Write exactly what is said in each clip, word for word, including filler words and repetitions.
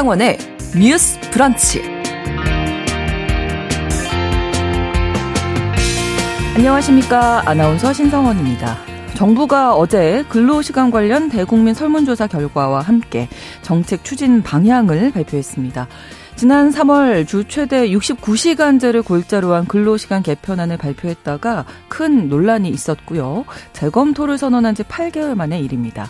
신창원의 뉴스 브런치. 안녕하십니까. 아나운서 신성원입니다. 정부가 어제 근로시간 관련 대국민 설문조사 결과와 함께 정책 추진 방향을 발표했습니다. 지난 삼월 주 최대 육십구 시간제를 골자로 한 근로시간 개편안을 발표했다가 큰 논란이 있었고요. 재검토를 선언한 지 팔 개월 만의 일입니다.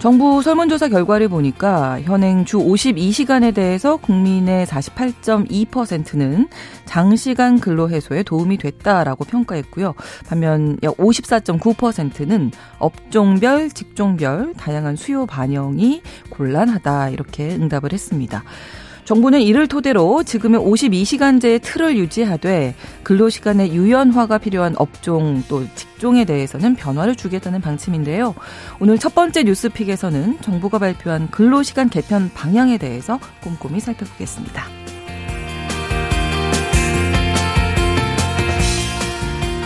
정부 설문조사 결과를 보니까 현행 주 오십이 시간에 대해서 국민의 사십팔 점 이 퍼센트는 장시간 근로 해소에 도움이 됐다라고 평가했고요. 반면 약 오십사 점 구 퍼센트는 업종별, 직종별, 다양한 수요 반영이 곤란하다 이렇게 응답을 했습니다. 정부는 이를 토대로 지금의 오십이 시간제의 틀을 유지하되 근로시간의 유연화가 필요한 업종 또 직종에 대해서는 변화를 주겠다는 방침인데요. 오늘 첫 번째 뉴스픽에서는 정부가 발표한 근로시간 개편 방향에 대해서 꼼꼼히 살펴보겠습니다.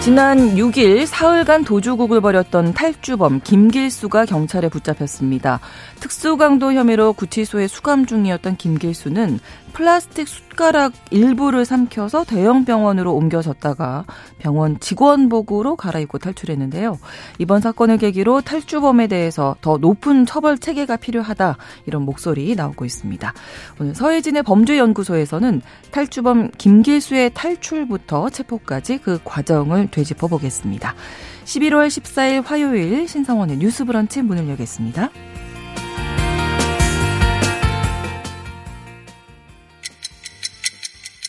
지난 육 일 사흘간 도주국을 벌였던 탈주범 김길수가 경찰에 붙잡혔습니다. 특수강도 혐의로 구치소에 수감 중이었던 김길수는 플라스틱 숟가락 일부를 삼켜서 대형 병원으로 옮겨졌다가 병원 직원복으로 갈아입고 탈출했는데요. 이번 사건을 계기로 탈주범에 대해서 더 높은 처벌 체계가 필요하다 이런 목소리 나오고 있습니다. 오늘 서혜진의 범죄연구소에서는 탈주범 김길수의 탈출부터 체포까지 그 과정을 되짚어보겠습니다. 십일월 십사일 화요일 신성원의 뉴스브런치 문을 열겠습니다.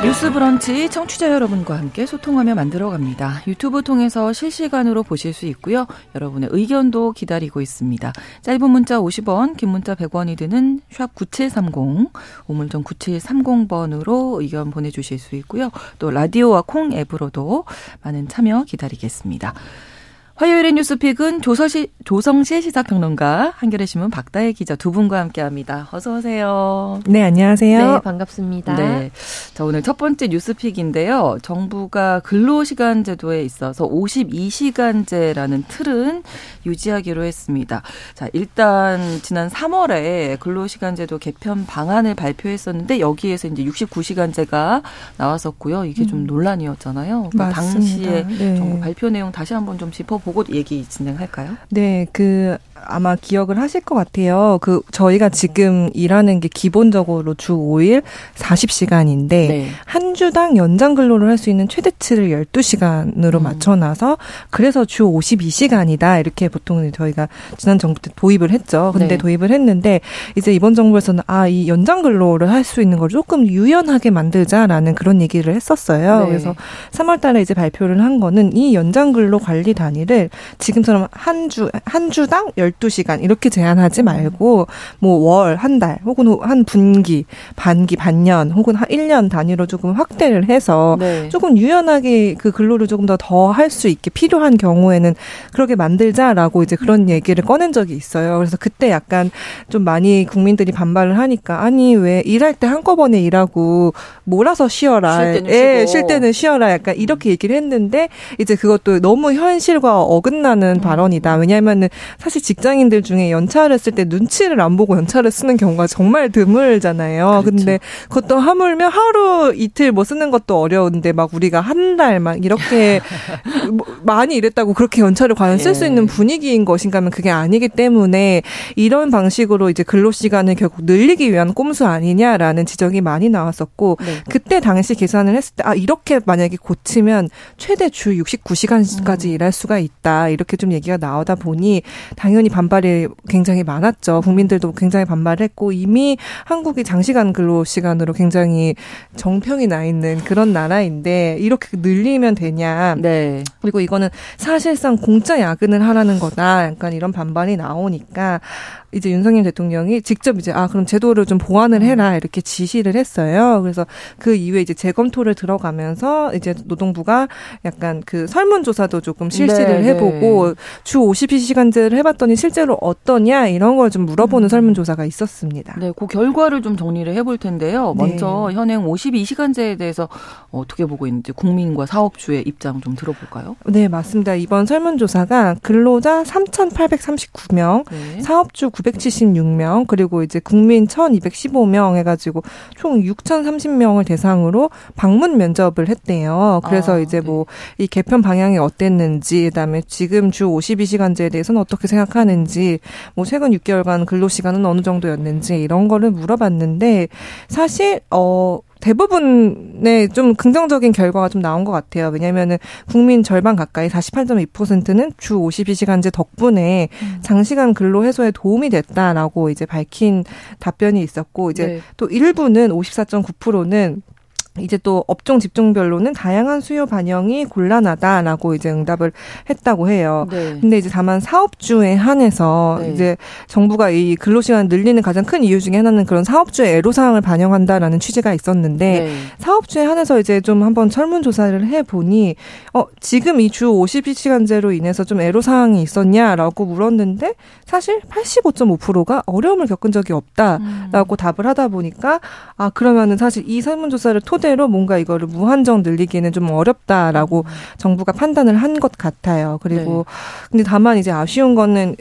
뉴스 브런치 청취자 여러분과 함께 소통하며 만들어갑니다. 유튜브 통해서 실시간으로 보실 수 있고요. 여러분의 의견도 기다리고 있습니다. 짧은 문자 오십 원, 긴 문자 백 원이 드는 샵 구칠삼공, 우물정 구칠삼공 번으로 의견 보내주실 수 있고요. 또 라디오와 콩 앱으로도 많은 참여 기다리겠습니다. 화요일의 뉴스픽은 조서시, 조성실 시사평론가, 한겨레신문 박다해 기자 두 분과 함께합니다. 어서 오세요. 네, 안녕하세요. 네, 반갑습니다. 네, 자 오늘 첫 번째 뉴스픽인데요. 정부가 근로시간 제도에 있어서 오십이 시간제라는 틀은 유지하기로 했습니다. 자 일단 지난 삼월에 근로시간 제도 개편 방안을 발표했었는데 여기에서 이제 육십구 시간제가 나왔었고요. 이게 좀 음. 논란이었잖아요. 그러니까 당시에 네. 정부 발표 내용 다시 한번 좀 짚어보고 보고 얘기 진행할까요? 네, 그 아마 기억을 하실 것 같아요. 그 저희가 지금 일하는 게 기본적으로 주 오 일 사십 시간인데 네. 한 주당 연장 근로를 할 수 있는 최대치를 열두 시간으로 음. 맞춰놔서 그래서 주 오십이 시간이다 이렇게 보통 저희가 지난 정부 때 도입을 했죠. 근데 네. 도입을 했는데 이제 이번 정부에서는 아, 이 연장 근로를 할 수 있는 걸 조금 유연하게 만들자라는 그런 얘기를 했었어요. 네. 그래서 삼월달에 이제 발표를 한 거는 이 연장 근로 관리 단위를 지금처럼 한 주 한 주당 열두 시간 이렇게 제한하지 말고 뭐 월, 한 달 혹은 한 분기, 반기, 반년 혹은 한 일 년 단위로 조금 확대를 해서 네. 조금 유연하게 그 근로를 조금 더 더 할 수 있게 필요한 경우에는 그렇게 만들자라고 이제 그런 얘기를 꺼낸 적이 있어요. 그래서 그때 약간 좀 많이 국민들이 반발을 하니까 아니 왜 일할 때 한꺼번에 일하고 몰아서 쉬어라. 쉴 때는, 예, 쉴 때는 쉬어라. 약간 이렇게 얘기를 했는데 이제 그것도 너무 현실과 어긋나는 음. 발언이다. 왜냐하면은 사실 직장인들 중에 연차를 쓸 때 눈치를 안 보고 연차를 쓰는 경우가 정말 드물잖아요. 그렇죠. 근데 그것도 하물며 하루 이틀 뭐 쓰는 것도 어려운데 막 우리가 한 달 막 이렇게 많이 일했다고 그렇게 연차를 과연 쓸 수 예. 있는 분위기인 것인가 하면 그게 아니기 때문에 이런 방식으로 이제 근로시간을 결국 늘리기 위한 꼼수 아니냐라는 지적이 많이 나왔었고 네. 그때 당시 계산을 했을 때 아 이렇게 만약에 고치면 최대 주 육십구 시간까지 음. 일할 수가 있다. 이렇게 좀 얘기가 나오다 보니 당연히 당연히 반발이 굉장히 많았죠. 국민들도 굉장히 반발을 했고 이미 한국이 장시간 근로시간으로 굉장히 정평이 나 있는 그런 나라인데 이렇게 늘리면 되냐. 네. 그리고 이거는 사실상 공짜 야근을 하라는 거다. 약간 이런 반발이 나오니까 이제 윤석열 대통령이 직접 이제 아 그럼 제도를 좀 보완을 해라 이렇게 지시를 했어요. 그래서 그 이후에 이제 재검토를 들어가면서 이제 노동부가 약간 그 설문조사도 조금 실시를 네, 해보고 네. 주 오십이 시간제를 해봤더니 실제로 어떠냐 이런 걸 좀 물어보는 음. 설문조사가 있었습니다. 네, 그 결과를 좀 정리를 해볼 텐데요. 먼저 네. 현행 오십이 시간제에 대해서 어떻게 보고 있는지 국민과 사업주의 입장 좀 들어볼까요? 네, 맞습니다. 이번 설문조사가 근로자 삼천팔백삼십구 명, 네. 사업주 구백칠십육 명, 그리고 이제 국민 천이백십오 명 해가지고 총 육천삼십 명을 대상으로 방문 면접을 했대요. 그래서 아, 이제 네. 뭐 이 개편 방향이 어땠는지, 그다음에 지금 주 오십이 시간제에 대해서는 어떻게 생각하는지, 뭐 최근 육 개월간 근로시간은 어느 정도였는지 이런 거를 물어봤는데 사실 어. 대부분의 좀 긍정적인 결과가 좀 나온 것 같아요. 왜냐면은 국민 절반 가까이 사십팔 점 이 퍼센트는 주 오십이 시간제 덕분에 장시간 근로 해소에 도움이 됐다라고 이제 밝힌 답변이 있었고, 이제 네. 또 일부는 오십사 점 구 퍼센트는 이제 또 업종 집중별로는 다양한 수요 반영이 곤란하다라고 이제 응답을 했다고 해요. 네. 근데 이제 다만 사업주에 한해서 네. 이제 정부가 이 근로시간 늘리는 가장 큰 이유 중에 하나는 그런 사업주의 애로사항을 반영한다라는 취지가 있었는데 네. 사업주에 한해서 이제 좀 한번 설문조사를 해보니 어, 지금 이 주 오십이 시간제로 인해서 좀 애로사항이 있었냐라고 물었는데 사실 팔십오 점 오 퍼센트가 어려움을 겪은 적이 없다라고 음. 답을 하다 보니까 아, 그러면은 사실 이 설문조사를 토대 로 뭔가 이거를 무한정 늘리기는 좀 어렵다라고 정부가 판단을 한 것 같아요. 그리고 네. 근데 다만 이제 아쉬운 거는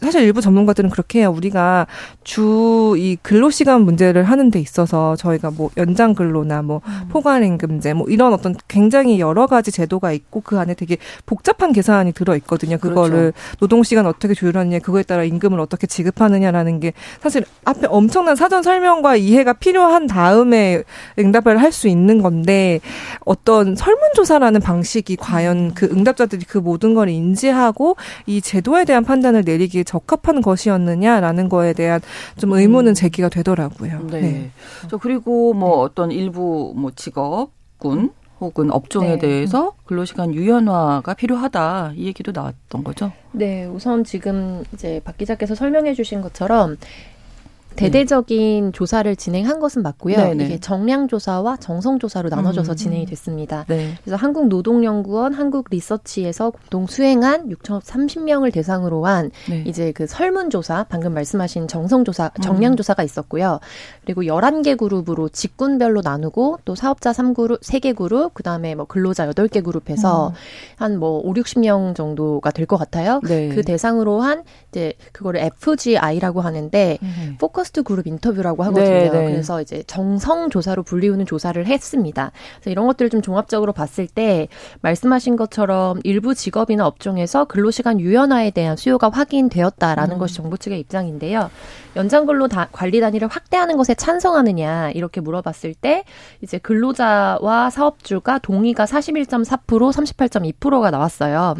사실 일부 전문가들은 그렇게 해요. 우리가 주 이 근로시간 문제를 하는 데 있어서 저희가 뭐 연장근로나 뭐 포괄임금제 뭐 이런 어떤 굉장히 여러 가지 제도가 있고 그 안에 되게 복잡한 계산이 들어있거든요. 그거를 그렇죠. 노동시간 어떻게 조율하느냐, 그거에 따라 임금을 어떻게 지급하느냐라는 게 사실 앞에 엄청난 사전 설명과 이해가 필요한 다음에 응답을 할 수 있는 건데 어떤 설문조사라는 방식이 과연 그 응답자들이 그 모든 걸 인지하고 이 제도에 대한 판단을 내리 이게 적합한 것이었느냐라는 거에 대한 좀 의문은 제기가 되더라고요. 네. 네. 저 그리고 뭐 어떤 일부 뭐 직업군 혹은 업종에 네. 대해서 근로시간 유연화가 필요하다 이 얘기도 나왔던 거죠. 네, 우선 지금 이제 박 기자께서 설명해 주신 것처럼 대대적인 음. 조사를 진행한 것은 맞고요. 네네. 이게 정량조사와 정성조사로 나눠져서 음. 진행이 됐습니다. 네. 그래서 한국노동연구원, 한국리서치에서 공동 수행한 육천삼십 명을 대상으로 한 네. 이제 그 설문조사, 방금 말씀하신 정성조사, 정량조사가 음. 있었고요. 그리고 열한 개 그룹으로 직군별로 나누고 또 사업자 삼 그룹, 세 개 그룹, 그 다음에 뭐 근로자 여덟 개 그룹해서 음. 한 뭐 오륙십 명 정도가 될 것 같아요. 네. 그 대상으로 한 이제 그거를 에프지아이라고 하는데 음. 포커스 그룹 인터뷰라고 하거든요. 네, 네. 그래서 이제 정성 조사로 불리우는 조사를 했습니다. 그래서 이런 것들을 좀 종합적으로 봤을 때 말씀하신 것처럼 일부 직업이나 업종에서 근로시간 유연화에 대한 수요가 확인되었다라는 음. 것이 정부 측의 입장인데요. 연장근로 관리 단위를 확대하는 것에 찬성하느냐 이렇게 물어봤을 때 이제 근로자와 사업주가 동의가 사십일 점 사 퍼센트, 삼십팔 점 이 퍼센트가 나왔어요.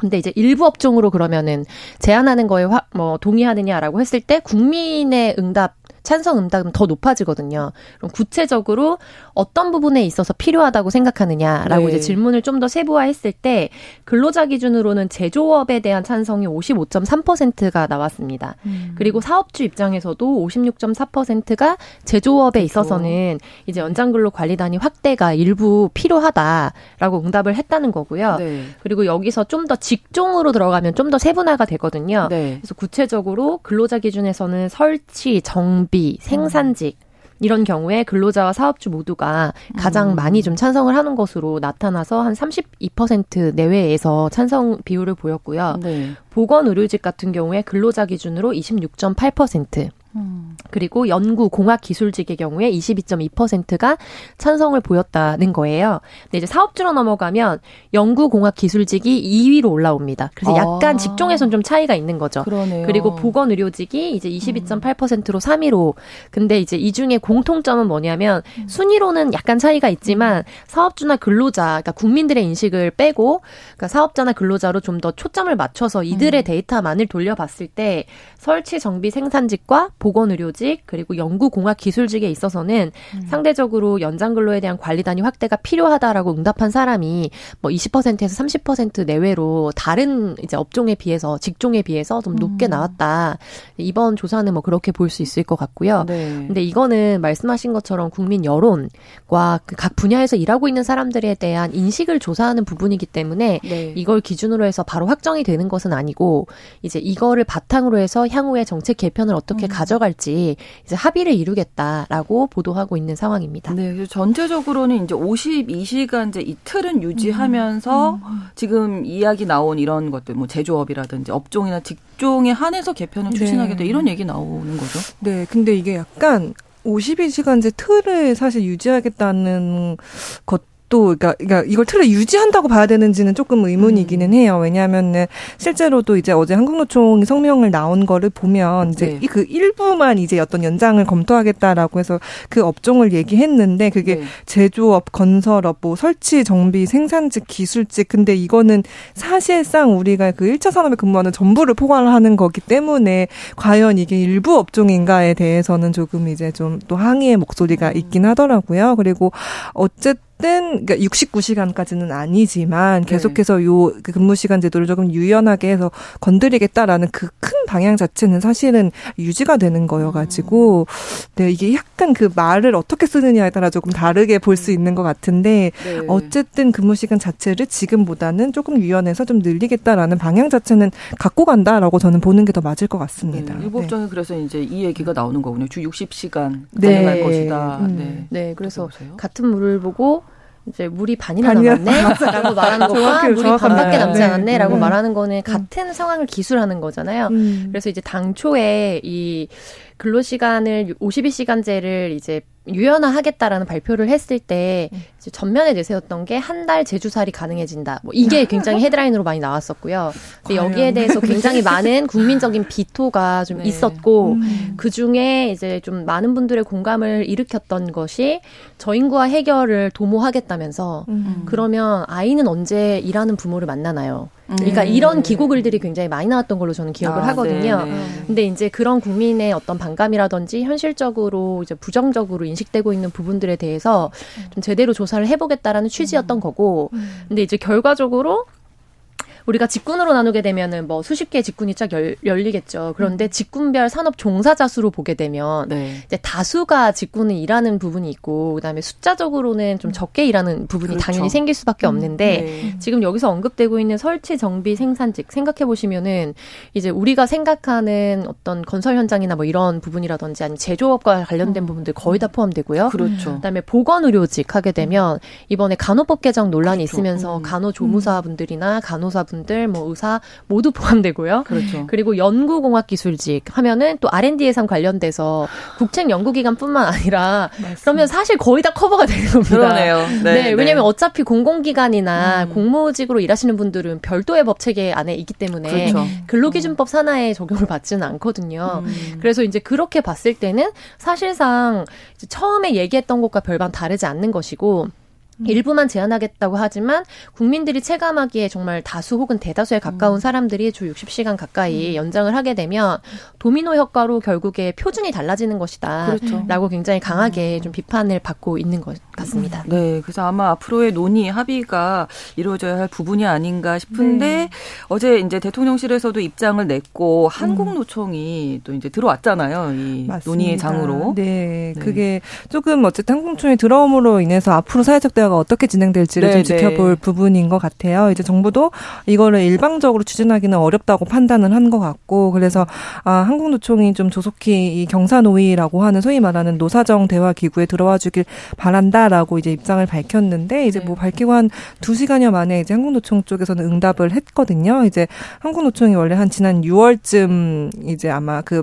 근데 이제 일부 업종으로 그러면은 제한하는 거에 화, 뭐 동의하느냐라고 했을 때 국민의 응답, 찬성 응답은 더 높아지거든요. 그럼 구체적으로 어떤 부분에 있어서 필요하다고 생각하느냐라고 네. 이제 질문을 좀 더 세부화했을 때 근로자 기준으로는 제조업에 대한 찬성이 오십오 점 삼 퍼센트가 나왔습니다. 음. 그리고 사업주 입장에서도 오십육 점 사 퍼센트가 제조업에 있어서는 이제 연장근로 관리단위 확대가 일부 필요하다라고 응답을 했다는 거고요. 네. 그리고 여기서 좀 더 직종으로 들어가면 좀 더 세분화가 되거든요. 네. 그래서 구체적으로 근로자 기준에서는 설치, 정비, 생산직 이런 경우에 근로자와 사업주 모두가 가장 음. 많이 좀 찬성을 하는 것으로 나타나서 한 삼십이 퍼센트 내외에서 찬성 비율을 보였고요. 네. 보건 의료직 같은 경우에 근로자 기준으로 이십육 점 팔 퍼센트 음. 그리고 연구 공학 기술직의 경우에 이십이 점 이 퍼센트가 찬성을 보였다는 거예요. 근데 이제 사업주로 넘어가면 연구 공학 기술직이 이 위로 올라옵니다. 그래서 아. 약간 직종에선 좀 차이가 있는 거죠. 그러네요. 그리고 보건 의료직이 이제 이십이 점 팔 퍼센트로 삼 위로. 근데 이제 이 중에 공통점은 뭐냐면 음. 순위로는 약간 차이가 있지만 사업주나 근로자, 그러니까 국민들의 인식을 빼고 그러니까 사업자나 근로자로 좀 더 초점을 맞춰서 이들의 음. 데이터만을 돌려봤을 때 설치 정비 생산직과 보건의료직 그리고 연구공학기술직에 있어서는 음. 상대적으로 연장근로에 대한 관리단위 확대가 필요하다라고 응답한 사람이 뭐 이십 퍼센트에서 삼십 퍼센트 내외로 다른 이제 업종에 비해서 직종에 비해서 좀 높게 음. 나왔다. 이번 조사는 뭐 그렇게 볼 수 있을 것 같고요. 네. 근데 이거는 말씀하신 것처럼 국민 여론과 그 각 분야에서 일하고 있는 사람들에 대한 인식을 조사하는 부분이기 때문에 네. 이걸 기준으로 해서 바로 확정이 되는 것은 아니고 이제 이거를 바탕으로 해서 향후의 정책 개편을 어떻게 음. 가져갈지 이제 합의를 이루겠다라고 보도하고 있는 상황입니다. 네, 그래서 전체적으로는 이제 오십이 시간제 이틀은 유지하면서 음. 음. 지금 이야기 나온 이런 것들 뭐 제조업이라든지 업종이나 직종에 한해서 개편을 추진하겠다 네. 이런 얘기 나오는 거죠. 네, 근데 이게 약간 오십이 시간제 틀을 사실 유지하겠다는 것. 또, 그러니까, 그러니까 이걸 틀을 유지한다고 봐야 되는지는 조금 의문이기는 해요. 왜냐하면은 실제로도 이제 어제 한국노총이 성명을 나온 거를 보면 이제 네. 그 일부만 이제 어떤 연장을 검토하겠다라고 해서 그 업종을 얘기했는데 그게 네. 제조업, 건설업, 뭐 설치, 정비, 생산직, 기술직. 근데 이거는 사실상 우리가 그 일 차 산업에 근무하는 전부를 포괄하는 거기 때문에 과연 이게 일부 업종인가에 대해서는 조금 이제 좀 또 항의의 목소리가 있긴 하더라고요. 그리고 어쨌든 그러니까 육십구 시간까지는 아니지만 계속해서 요 근무 시간 제도를 조금 유연하게 해서 건드리겠다라는 그 큰 방향 자체는 사실은 유지가 되는 거여가지고 네, 이게 약간 그 말을 어떻게 쓰느냐에 따라 조금 다르게 볼 수 있는 것 같은데 네. 어쨌든 근무 시간 자체를 지금보다는 조금 유연해서 좀 늘리겠다라는 방향 자체는 갖고 간다라고 저는 보는 게 더 맞을 것 같습니다. 네, 일법정에 네. 그래서 이제 이 얘기가 나오는 거군요. 주 육십 시간 네. 가능할 것이다. 음. 네. 네, 그래서 같은 물을 보고 이제 물이 반이나 남았네라고 말하는 것과 물이 정확하네요. 반밖에 남지 않았네라고 네. 말하는 거는 같은 음. 상황을 기술하는 거잖아요. 음. 그래서 이제 당초에 이 근로시간을 오십이 시간제를 이제 유연화하겠다라는 발표를 했을 때 이제 전면에 내세웠던 게 한 달 제주살이 가능해진다. 뭐 이게 굉장히 헤드라인으로 많이 나왔었고요. 근데 여기에 대해서 굉장히 많은 국민적인 비토가 좀 네. 있었고 음. 그중에 이제 좀 많은 분들의 공감을 일으켰던 것이 저인구와 해결을 도모하겠다면서 음. 그러면 아이는 언제 일하는 부모를 만나나요? 그러니까 음. 이런 기고글들이 굉장히 많이 나왔던 걸로 저는 기억을 아, 하거든요. 네네. 근데 이제 그런 국민의 어떤 반감이라든지 현실적으로 이제 부정적으로 인식되고 있는 부분들에 대해서 좀 제대로 조사를 해보겠다라는 취지였던 거고, 근데 이제 결과적으로 우리가 직군으로 나누게 되면은 뭐 수십 개의 직군이 쫙 열, 열리겠죠. 그런데 직군별 산업 종사자 수로 보게 되면 네. 이제 다수가 직군을 일하는 부분이 있고 그다음에 숫자적으로는 좀 적게 일하는 부분이 그렇죠. 당연히 생길 수밖에 없는데 네. 지금 여기서 언급되고 있는 설치, 정비, 생산직 생각해 보시면은 이제 우리가 생각하는 어떤 건설 현장이나 뭐 이런 부분이라든지 아니면 제조업과 관련된 음. 부분들 거의 다 포함되고요. 그렇죠. 그다음에 보건의료직 하게 되면 이번에 간호법 개정 논란이 그렇죠. 있으면서 음. 간호조무사분들이나 간호사분들 들, 뭐 의사 모두 포함되고요. 그렇죠. 그리고 연구공학기술직 하면은 또 알앤디 예산 관련돼서 국책연구기관뿐만 아니라 맞습니다. 그러면 사실 거의 다 커버가 되는 겁니다. 그러네요. 네, 네, 네. 왜냐하면 어차피 공공기관이나 음. 공무직으로 일하시는 분들은 별도의 법체계 안에 있기 때문에 그렇죠. 근로기준법 산하에 적용을 받지는 않거든요. 음. 그래서 이제 그렇게 봤을 때는 사실상 이제 처음에 얘기했던 것과 별반 다르지 않는 것이고. 일부만 제한하겠다고 하지만 국민들이 체감하기에 정말 다수 혹은 대다수에 가까운 사람들이 주 육십 시간 가까이 연장을 하게 되면 도미노 효과로 결국에 표준이 달라지는 것이다. 그렇죠. 라고 굉장히 강하게 좀 비판을 받고 있는 것 같습니다. 네. 그래서 아마 앞으로의 논의, 합의가 이루어져야 할 부분이 아닌가 싶은데 네. 어제 이제 대통령실에서도 입장을 냈고 한국노총이 또 이제 들어왔잖아요. 이 맞습니다. 논의의 장으로. 네. 네. 그게 조금 어쨌든 한국노총이 들어옴으로 인해서 앞으로 사회적 대화 어떻게 진행될지를 네, 좀 지켜볼 네. 부분인 것 같아요. 이제 정부도 이거를 일방적으로 추진하기는 어렵다고 판단을 한 것 같고 그래서 아, 한국노총이 좀 조속히 이 경사노위라고 하는 소위 말하는 노사정 대화기구에 들어와 주길 바란다라고 이제 입장을 밝혔는데 이제 네. 뭐 밝히고 한 두 시간여 만에 이제 한국노총 쪽에서는 응답을 했거든요. 이제 한국노총이 원래 한 지난 유월쯤 이제 아마 그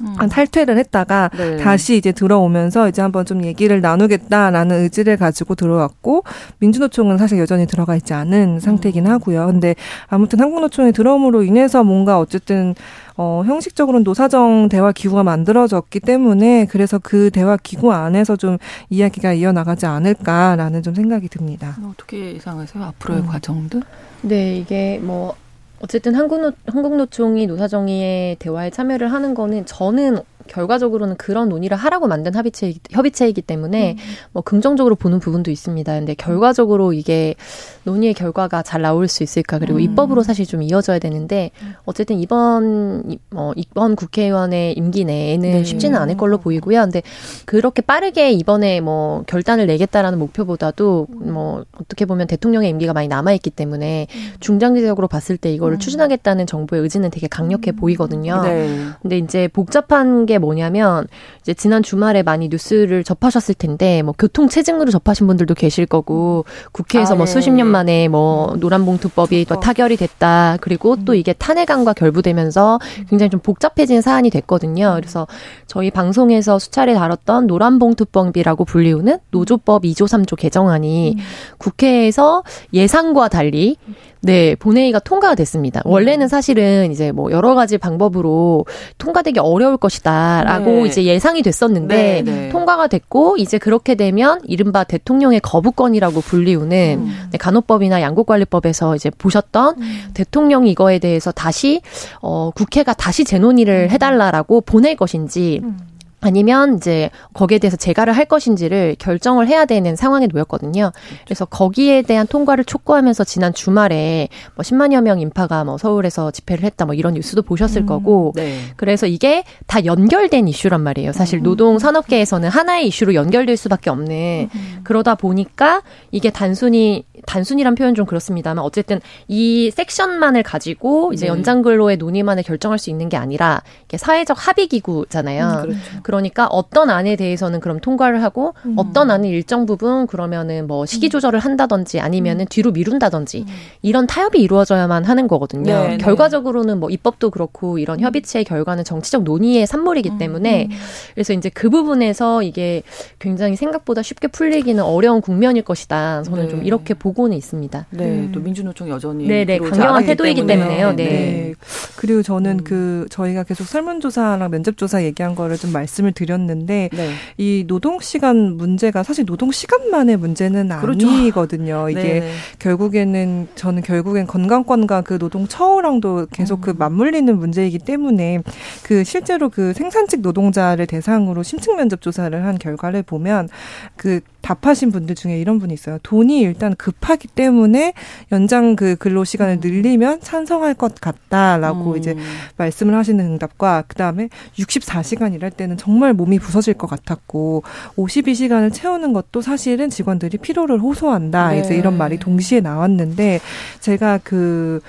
음. 탈퇴를 했다가 네. 다시 이제 들어오면서 이제 한번 좀 얘기를 나누겠다라는 의지를 가지고 들어왔고 민주노총은 사실 여전히 들어가 있지 않은 상태이긴 하고요. 근데 아무튼 한국노총이 들어옴으로 인해서 뭔가 어쨌든 어, 형식적으로는 노사정 대화 기구가 만들어졌기 때문에 그래서 그 대화 기구 안에서 좀 이야기가 이어나가지 않을까라는 좀 생각이 듭니다. 어떻게 예상하세요? 앞으로의 음. 과정들? 네, 이게 뭐 어쨌든 한국노, 한국노총이 노사정의의 대화에 참여를 하는 거는 저는 결과적으로는 그런 논의를 하라고 만든 합의체, 협의체이기 때문에 음. 뭐 긍정적으로 보는 부분도 있습니다. 근데 결과적으로 이게 논의의 결과가 잘 나올 수 있을까? 그리고 음. 입법으로 사실 좀 이어져야 되는데 어쨌든 이번 어, 이번 국회의원의 임기 내에는 네. 쉽지는 않을 걸로 보이고요. 근데 그렇게 빠르게 이번에 뭐 결단을 내겠다라는 목표보다도 뭐 어떻게 보면 대통령의 임기가 많이 남아 있기 때문에 중장기적으로 봤을 때 이거를 음. 추진하겠다는 정부의 의지는 되게 강력해 보이거든요. 네. 근데 이제 복잡한 게 뭐냐면 이제 지난 주말에 많이 뉴스를 접하셨을 텐데 뭐 교통 체증으로 접하신 분들도 계실 거고 국회에서 아, 뭐 네. 수십 년 만에 뭐 노란봉투법이 어. 타결이 됐다. 그리고 음. 또 이게 탄핵안과 결부되면서 굉장히 좀 복잡해진 사안이 됐거든요. 그래서 저희 방송에서 수차례 다뤘던 노란봉투법이라고 불리우는 노조법 이 조 삼 조 개정안이 음. 국회에서 예상과 달리 네, 본회의가 통과가 됐습니다. 원래는 사실은 이제 뭐 여러 가지 방법으로 통과되기 어려울 것이다 라고 네. 이제 예상이 됐었는데 네, 네. 통과가 됐고 이제 그렇게 되면 이른바 대통령의 거부권이라고 불리우는 음. 간호법이나 양국관리법에서 이제 보셨던 음. 대통령이 이거에 대해서 다시 어, 국회가 다시 재논의를 해달라라고 보낼 것인지 음. 아니면 이제 거기에 대해서 재가를 할 것인지를 결정을 해야 되는 상황에 놓였거든요. 그래서 거기에 대한 통과를 촉구하면서 지난 주말에 뭐 십만여 명 인파가 뭐 서울에서 집회를 했다 뭐 이런 뉴스도 보셨을 음, 거고 네. 그래서 이게 다 연결된 이슈란 말이에요. 사실 음. 노동 산업계에서는 하나의 이슈로 연결될 수밖에 없는 음. 그러다 보니까 이게 단순히 단순이란 표현 좀 그렇습니다만 어쨌든 이 섹션만을 가지고 이제 네. 연장근로의 논의만을 결정할 수 있는 게 아니라 이게 사회적 합의기구잖아요. 음, 그렇죠. 그러니까 어떤 안에 대해서는 그럼 통과를 하고 음. 어떤 안은 일정 부분 그러면은 뭐 시기 조절을 한다든지 아니면은 뒤로 미룬다든지 음. 이런 타협이 이루어져야만 하는 거거든요. 네, 결과적으로는 뭐 입법도 그렇고 이런 협의체의 결과는 정치적 논의의 산물이기 음. 때문에 그래서 이제 그 부분에서 이게 굉장히 생각보다 쉽게 풀리기는 어려운 국면일 것이다. 저는 네. 좀 이렇게 보고 고는 있습니다. 네, 음. 또 민주노총 여전히 네네 강경한 태도이기 때문에요. 네. 네. 그리고 저는 음. 그 저희가 계속 설문조사랑 면접조사 얘기한 거를 좀 말씀을 드렸는데 네. 이 노동 시간 문제가 사실 노동 시간만의 문제는 그렇죠. 아니거든요. 이게 네네. 결국에는 저는 결국엔 건강권과 그 노동 처우랑도 계속 음. 그 맞물리는 문제이기 때문에 그 실제로 그 생산직 노동자를 대상으로 심층 면접조사를 한 결과를 보면 그 답하신 분들 중에 이런 분이 있어요. 돈이 일단 급하기 때문에 연장 그 근로 시간을 늘리면 찬성할 것 같다라고 음. 이제 말씀을 하시는 응답과 그다음에 육십사 시간 일할 때는 정말 몸이 부서질 것 같았고 오십이 시간을 채우는 것도 사실은 직원들이 피로를 호소한다. 네. 이제 이런 말이 동시에 나왔는데 제가 그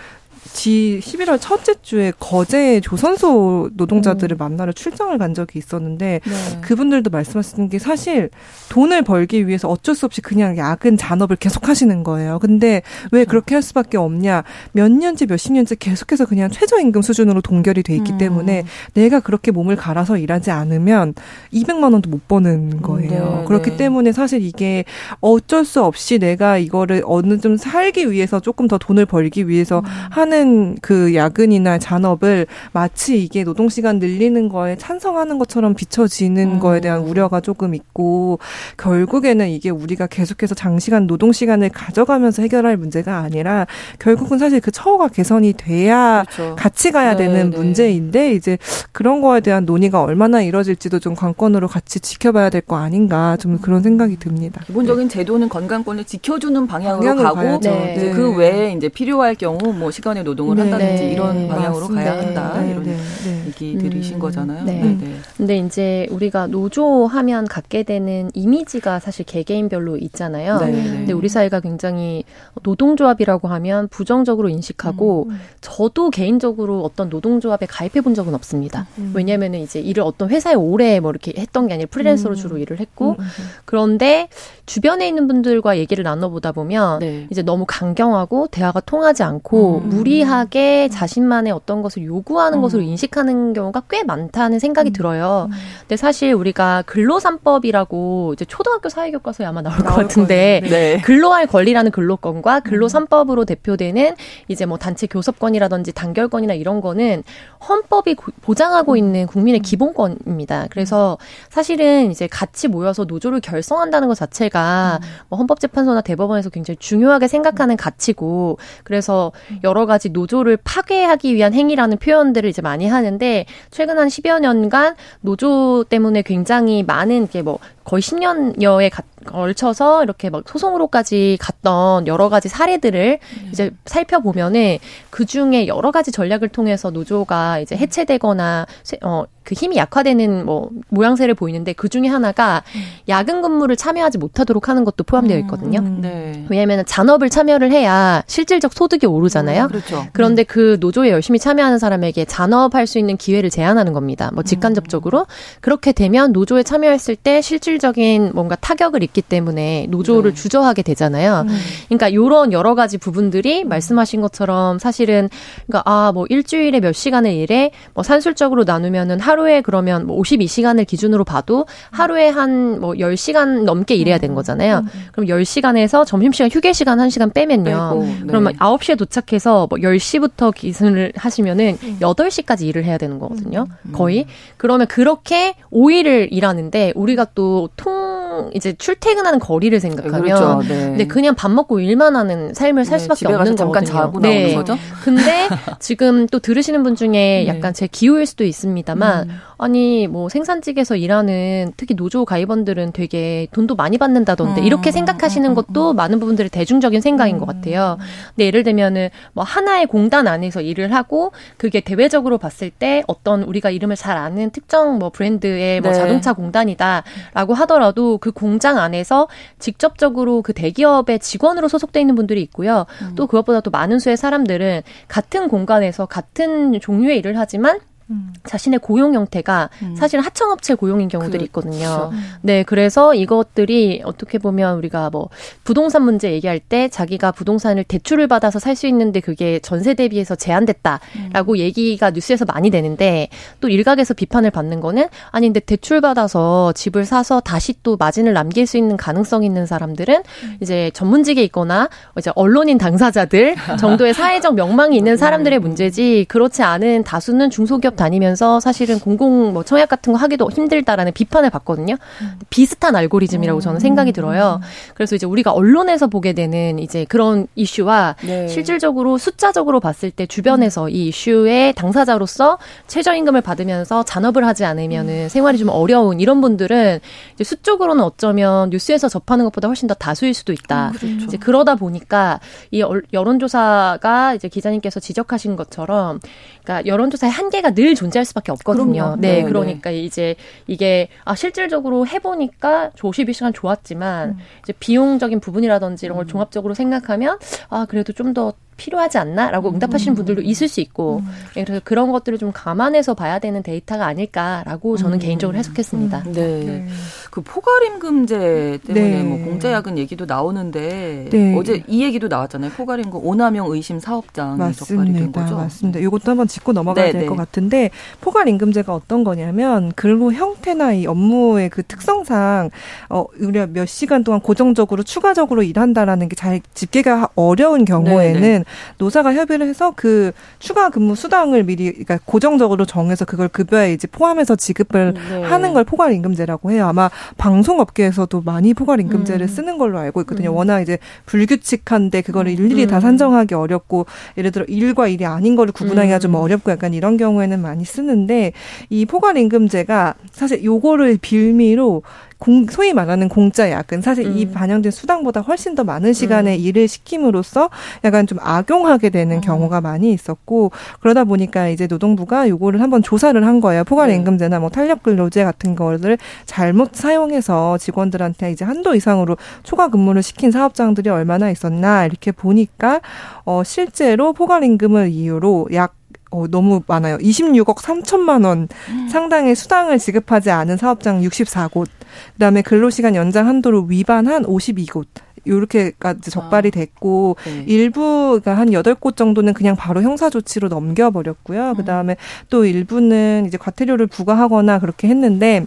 지 십일월 첫째 주에 거제에 조선소 노동자들을 음. 만나러 출장을 간 적이 있었는데 네. 그분들도 말씀하시는 게 사실 돈을 벌기 위해서 어쩔 수 없이 그냥 야근 잔업을 계속 하시는 거예요. 근데 왜 그렇게 할 수밖에 없냐. 몇 년째 몇십 년째 계속해서 그냥 최저임금 수준으로 동결이 돼 있기 음. 때문에 내가 그렇게 몸을 갈아서 일하지 않으면 이백만 원도 못 버는 거예요. 네, 그렇기 네. 때문에 사실 이게 어쩔 수 없이 내가 이거를 어느 좀 살기 위해서 조금 더 돈을 벌기 위해서 음. 하는 그 야근이나 잔업을 마치 이게 노동시간 늘리는 거에 찬성하는 것처럼 비춰지는 음. 거에 대한 우려가 조금 있고 결국에는 이게 우리가 계속해서 장시간 노동시간을 가져가면서 해결할 문제가 아니라 결국은 사실 그 처우가 개선이 돼야 그렇죠. 같이 가야 네, 되는 네. 문제인데 이제 그런 거에 대한 논의가 얼마나 이뤄질지도 좀 관건으로 같이 지켜봐야 될 거 아닌가 좀 그런 생각이 듭니다. 기본적인 네. 제도는 건강권을 지켜주는 방향으로 가고 네. 네. 그 외에 이제 필요할 경우 뭐 시간에 노동을 네, 한다든지 네, 이런 방향으로 맞습니다. 가야 한다 네, 이런 네, 네. 얘기들이신 음, 거잖아요. 네. 네, 네. 근데 이제 우리가 노조 하면 갖게 되는 이미지가 사실 개개인별로 있잖아요. 네, 네. 근데 우리 사회가 굉장히 노동조합이라고 하면 부정적으로 인식하고 음. 저도 개인적으로 어떤 노동조합에 가입해 본 적은 없습니다. 음. 왜냐면은 이제 일을 어떤 회사에 오래 뭐 이렇게 했던 게 아니라 프리랜서로 음. 주로 일을 했고 음. 그런데 주변에 있는 분들과 얘기를 나눠보다 보면 네. 이제 너무 강경하고 대화가 통하지 않고 음. 무리하게 자신만의 어떤 것을 요구하는 음. 것으로 인식하는 하는 경우가 꽤 많다는 생각이 음. 들어요. 음. 근데 사실 우리가 근로삼법이라고 이제 초등학교 사회교과서에 아마 나올, 나올 것 같은데 네. 네. 근로할 권리라는 근로권과 근로삼법으로 대표되는 이제 뭐 단체 교섭권이라든지 단결권이나 이런 거는 헌법이 고, 보장하고 있는 국민의 기본권입니다. 그래서 사실은 이제 같이 모여서 노조를 결성한다는 것 자체가 음. 뭐 헌법재판소나 대법원에서 굉장히 중요하게 생각하는 가치고, 그래서 여러 가지 노조를 파괴하기 위한 행위라는 표현들을 이제 많이 하는데, 최근 한 십여 년간 노조 때문에 굉장히 많은 게 뭐 거의 십 년여에 가, 걸쳐서 이렇게 막 소송으로까지 갔던 여러 가지 사례들을 네. 이제 살펴보면은 그 중에 여러 가지 전략을 통해서 노조가 이제 해체되거나 어, 그 힘이 약화되는 뭐 모양새를 보이는데, 그 중에 하나가 야근 근무를 참여하지 못하도록 하는 것도 포함되어 있거든요. 음, 네. 왜냐하면 잔업을 참여를 해야 실질적 소득이 오르잖아요. 음, 그렇죠. 그런데 그 노조에 열심히 참여하는 사람에게 잔업할 수 있는 기회를 제한하는 겁니다. 뭐 직간접적으로. 그렇게 되면 노조에 참여했을 때 실질적인 뭔가 타격을 입기 때문에 노조를 네. 주저하게 되잖아요. 음. 그러니까 이런 여러 가지 부분들이 말씀하신 것처럼 사실은 그러니까 아, 뭐 일주일에 몇 시간을 일해 뭐 산술적으로 나누면은 하루에 그러면 뭐 오십이 시간을 기준으로 봐도 하루에 한 뭐 열 시간 넘게 일해야 되는 거잖아요. 그럼 열 시간에서 점심시간, 휴게시간 한 시간 빼면요. 네, 네. 그러면 아홉 시에 도착해서 뭐 열 시부터 기준을 하시면은 여덟 시까지 일을 해야 되는 거거든요. 거의. 그러면 그렇게 오 일을 일하는데, 우리가 또 통, 이제 출퇴근하는 거리를 생각하면. 그렇죠. 네. 근데 그냥 밥 먹고 일만 하는 삶을 살 네, 수밖에 없는 거거든요. 잠깐 자고 나오는 네. 거죠? 근데 지금 또 들으시는 분 중에 약간 제 기호일 수도 있습니다만, 음. 아니 뭐 생산직에서 일하는 특히 노조 가입원들은 되게 돈도 많이 받는다던데 음, 이렇게 생각하시는 것도 음, 많은 부분들의 대중적인 생각인 음, 것 같아요. 근데 예를 들면은 뭐 하나의 공단 안에서 일을 하고, 그게 대외적으로 봤을 때 어떤 우리가 이름을 잘 아는 특정 뭐 브랜드의 뭐 네. 자동차 공단이다라고 하더라도 그 공장 안에서 직접적으로 그 대기업의 직원으로 소속돼 있는 분들이 있고요. 음. 또 그것보다 또 많은 수의 사람들은 같은 공간에서 같은 종류의 일을 하지만 음. 자신의 고용 형태가 음. 사실 하청업체 고용인 경우들이 있거든요. 그렇죠. 네, 그래서 이것들이 어떻게 보면 우리가 뭐 부동산 문제 얘기할 때 자기가 부동산을 대출을 받아서 살 수 있는데 그게 전세 대비해서 제한됐다라고 음. 얘기가 뉴스에서 많이 되는데, 또 일각에서 비판을 받는 거는 아니 근데 대출 받아서 집을 사서 다시 또 마진을 남길 수 있는 가능성 있는 사람들은 음. 이제 전문직에 있거나 이제 언론인 당사자들 정도의 사회적 명망이 있는 사람들의 문제지, 그렇지 않은 다수는 중소기업 다니면서 사실은 공공 뭐 청약 같은 거 하기도 힘들다라는 비판을 받거든요. 음. 비슷한 알고리즘이라고 저는 생각이 들어요. 그래서 이제 우리가 언론에서 보게 되는 이제 그런 이슈와 네. 실질적으로 숫자적으로 봤을 때 주변에서 음. 이 이슈의 당사자로서 최저임금을 받으면서 잔업을 하지 않으면은 음. 생활이 좀 어려운 이런 분들은 이제 수적으로는 어쩌면 뉴스에서 접하는 것보다 훨씬 더 다수일 수도 있다. 음, 그렇죠. 이제 그러다 보니까 이 여론조사가 이제 기자님께서 지적하신 것처럼, 그러니까 여론조사의 한계가 늘 늘 존재할 수밖에 없거든요. 네, 네, 그러니까 네. 이제 이게 아, 실질적으로 해보니까 오십이 시간 좋았지만 음. 이제 비용적인 부분이라든지 이런 걸 음. 종합적으로 생각하면 아 그래도 좀 더 필요하지 않나라고 응답하시는 분들도 있을 수 있고, 음. 그래서 그런 것들을 좀 감안해서 봐야 되는 데이터가 아닐까라고 저는 음. 개인적으로 해석했습니다. 음. 네. 네, 그 포괄임금제 때문에 네. 뭐 공제야근 얘기도 나오는데 네. 어제 이 얘기도 나왔잖아요. 포괄임금 오남용 의심 사업장이 적발이 된 거죠. 맞습니다. 이것도 한번 짚고 넘어가야 될 것 같은데, 포괄임금제가 어떤 거냐면 근로 형태나 이 업무의 그 특성상 어, 우리가 몇 시간 동안 고정적으로 추가적으로 일한다라는 게 잘 집계가 어려운 경우에는 네, 네. 노사가 협의를 해서 그 추가 근무 수당을 미리 그러니까 고정적으로 정해서 그걸 급여에 이제 포함해서 지급을 네. 하는 걸 포괄임금제라고 해요. 아마 방송업계에서도 많이 포괄임금제를 음. 쓰는 걸로 알고 있거든요. 음. 워낙 이제 불규칙한데 그거를 일일이 음. 다 산정하기 어렵고, 예를 들어 일과 일이 아닌 거를 구분하기가 음. 좀 어렵고 약간 이런 경우에는 많이 쓰는데, 이 포괄임금제가 사실 요거를 빌미로 공, 소위 말하는 공짜 야근, 사실 음. 이 반영된 수당보다 훨씬 더 많은 시간에 음. 일을 시킴으로써 약간 좀 악용하게 되는 음. 경우가 많이 있었고, 그러다 보니까 이제 노동부가 요거를 한번 조사를 한 거예요. 포괄임금제나 뭐 탄력근로제 같은 거를 잘못 사용해서 직원들한테 이제 한도 이상으로 초과 근무를 시킨 사업장들이 얼마나 있었나 이렇게 보니까 어, 실제로 포괄임금을 이유로 약 어, 너무 많아요. 이십육억 삼천만 원 상당의 수당을 지급하지 않은 사업장 육십사 곳, 그다음에 근로시간 연장 한도를 위반한 오십이 곳, 요렇게까지 적발이 됐고 아, 네. 일부 그러니까 한 여덟 곳 정도는 그냥 바로 형사 조치로 넘겨버렸고요. 음. 그다음에 또 일부는 이제 과태료를 부과하거나 그렇게 했는데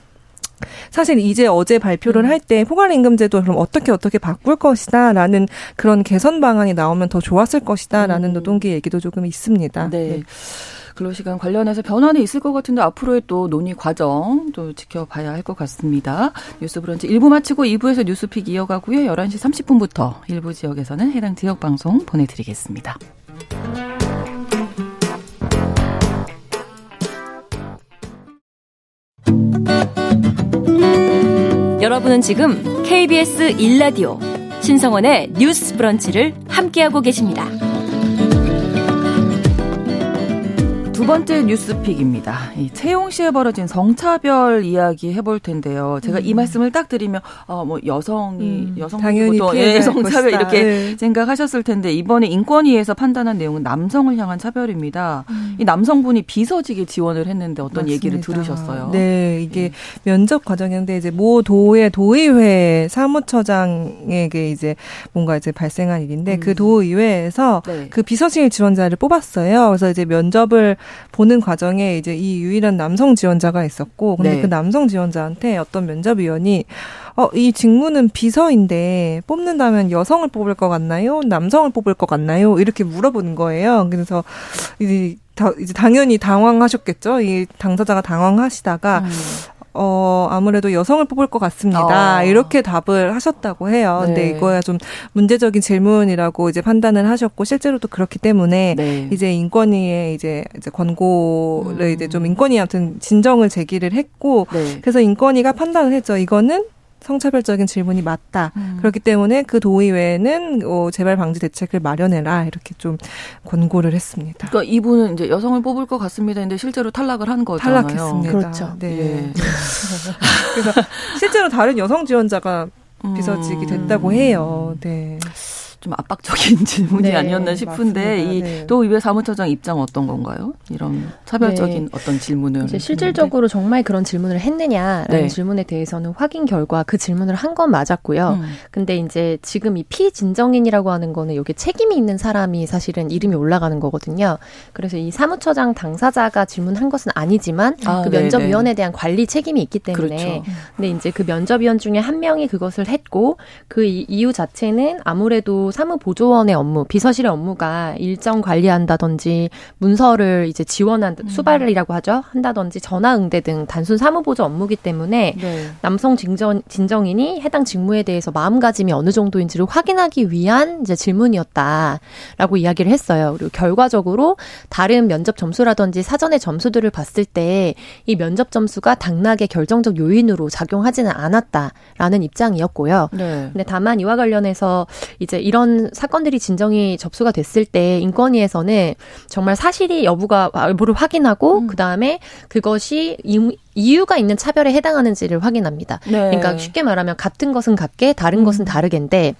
사실 이제 어제 발표를 음. 할 때 포괄임금제도 그럼 어떻게 어떻게 바꿀 것이다라는 그런 개선 방안이 나오면 더 좋았을 것이다라는 음. 노동계 얘기도 조금 있습니다. 네. 네. 근로시간 관련해서 변화는 있을 것 같은데 앞으로의 또 논의 과정 또 지켜봐야 할 것 같습니다. 뉴스 브런치 일 부 마치고 이 부에서 뉴스픽 이어가고요. 열한 시 삼십 분부터 일부 지역에서는 해당 지역 방송 보내드리겠습니다. 여러분은 지금 케이비에스 일 라디오 신성원의 뉴스 브런치를 함께하고 계십니다. 두 번째 뉴스픽입니다. 이 채용 시에 벌어진 성차별 이야기 해볼 텐데요. 제가 음. 이 말씀을 딱 드리면 어, 뭐 여성이 음, 여성 당연히 예, 성차별 이렇게 네. 생각하셨을 텐데 이번에 인권위에서 판단한 내용은 남성을 향한 차별입니다. 음. 이 남성분이 비서직에 지원을 했는데 어떤 맞습니다. 얘기를 들으셨어요? 네, 이게 예. 면접 과정인데 이제 모 도의 도의회 사무처장에게 이제 뭔가 이제 발생한 일인데 음. 그 도의회에서 네. 그 비서직 지원자를 뽑았어요. 그래서 이제 면접을 보는 과정에 이제 이 유일한 남성 지원자가 있었고, 근데 네. 그 남성 지원자한테 어떤 면접위원이 어, 이 직무는 비서인데 뽑는다면 여성을 뽑을 것 같나요? 남성을 뽑을 것 같나요? 이렇게 물어보는 거예요. 그래서 이제, 다, 이제 당연히 당황하셨겠죠. 이 당사자가 당황하시다가. 음. 어, 아무래도 여성을 뽑을 것 같습니다. 아. 이렇게 답을 하셨다고 해요. 네. 근데 이거야 좀 문제적인 질문이라고 이제 판단을 하셨고, 실제로도 그렇기 때문에, 네. 이제 인권위에 이제, 이제 권고를 음. 이제 좀 인권위 아무튼 진정을 제기를 했고, 네. 그래서 인권위가 판단을 했죠. 이거는 성차별적인 질문이 맞다. 음. 그렇기 때문에 그 도의회는 어, 재발 방지 대책을 마련해라 이렇게 좀 권고를 했습니다. 그러니까 이분은 이제 여성을 뽑을 것 같습니다. 근데 실제로 탈락을 한 거잖아요. 탈락했습니다. 그렇죠. 네. 예. 그래서 실제로 다른 여성 지원자가 비서직이 됐다고 음. 해요. 네. 좀 압박적인 질문이 네, 아니었나 싶은데 이 또 네. 의회 사무처장 입장은 어떤 건가요? 이런 차별적인 네. 어떤 질문을. 이제 실질적으로 했는데. 정말 그런 질문을 했느냐라는 네. 질문에 대해서는 확인 결과 그 질문을 한 건 맞았고요. 음. 근데 이제 지금 이 피진정인이라고 하는 거는 여기 책임이 있는 사람이 사실은 이름이 올라가는 거거든요. 그래서 이 사무처장 당사자가 질문한 것은 아니지만 아, 그 면접위원에 대한 관리 책임이 있기 때문에 그렇죠. 근데 이제 그 면접위원 중에 한 명이 그것을 했고 그 이유 자체는 아무래도 사무보조원의 업무, 비서실의 업무가 일정 관리한다든지 문서를 이제 지원한 수발이라고 하죠. 한다든지 전화응대 등 단순 사무보조 업무이기 때문에 네. 남성 진정, 진정인이 해당 직무에 대해서 마음가짐이 어느 정도인지를 확인하기 위한 이제 질문이었다라고 이야기를 했어요. 그리고 결과적으로 다른 면접 점수라든지 사전의 점수들을 봤을 때 이 면접 점수가 당락의 결정적 요인으로 작용하지는 않았다라는 입장이었고요. 네. 근데 다만 이와 관련해서 이제 이런 이런 사건들이 진정이 접수가 됐을 때 인권위에서는 정말 사실이 여부가 여부를 확인하고 음. 그다음에 그것이 이, 이유가 있는 차별에 해당하는지를 확인합니다. 네. 그러니까 쉽게 말하면 같은 것은 같게 다른 음. 것은 다르겠는데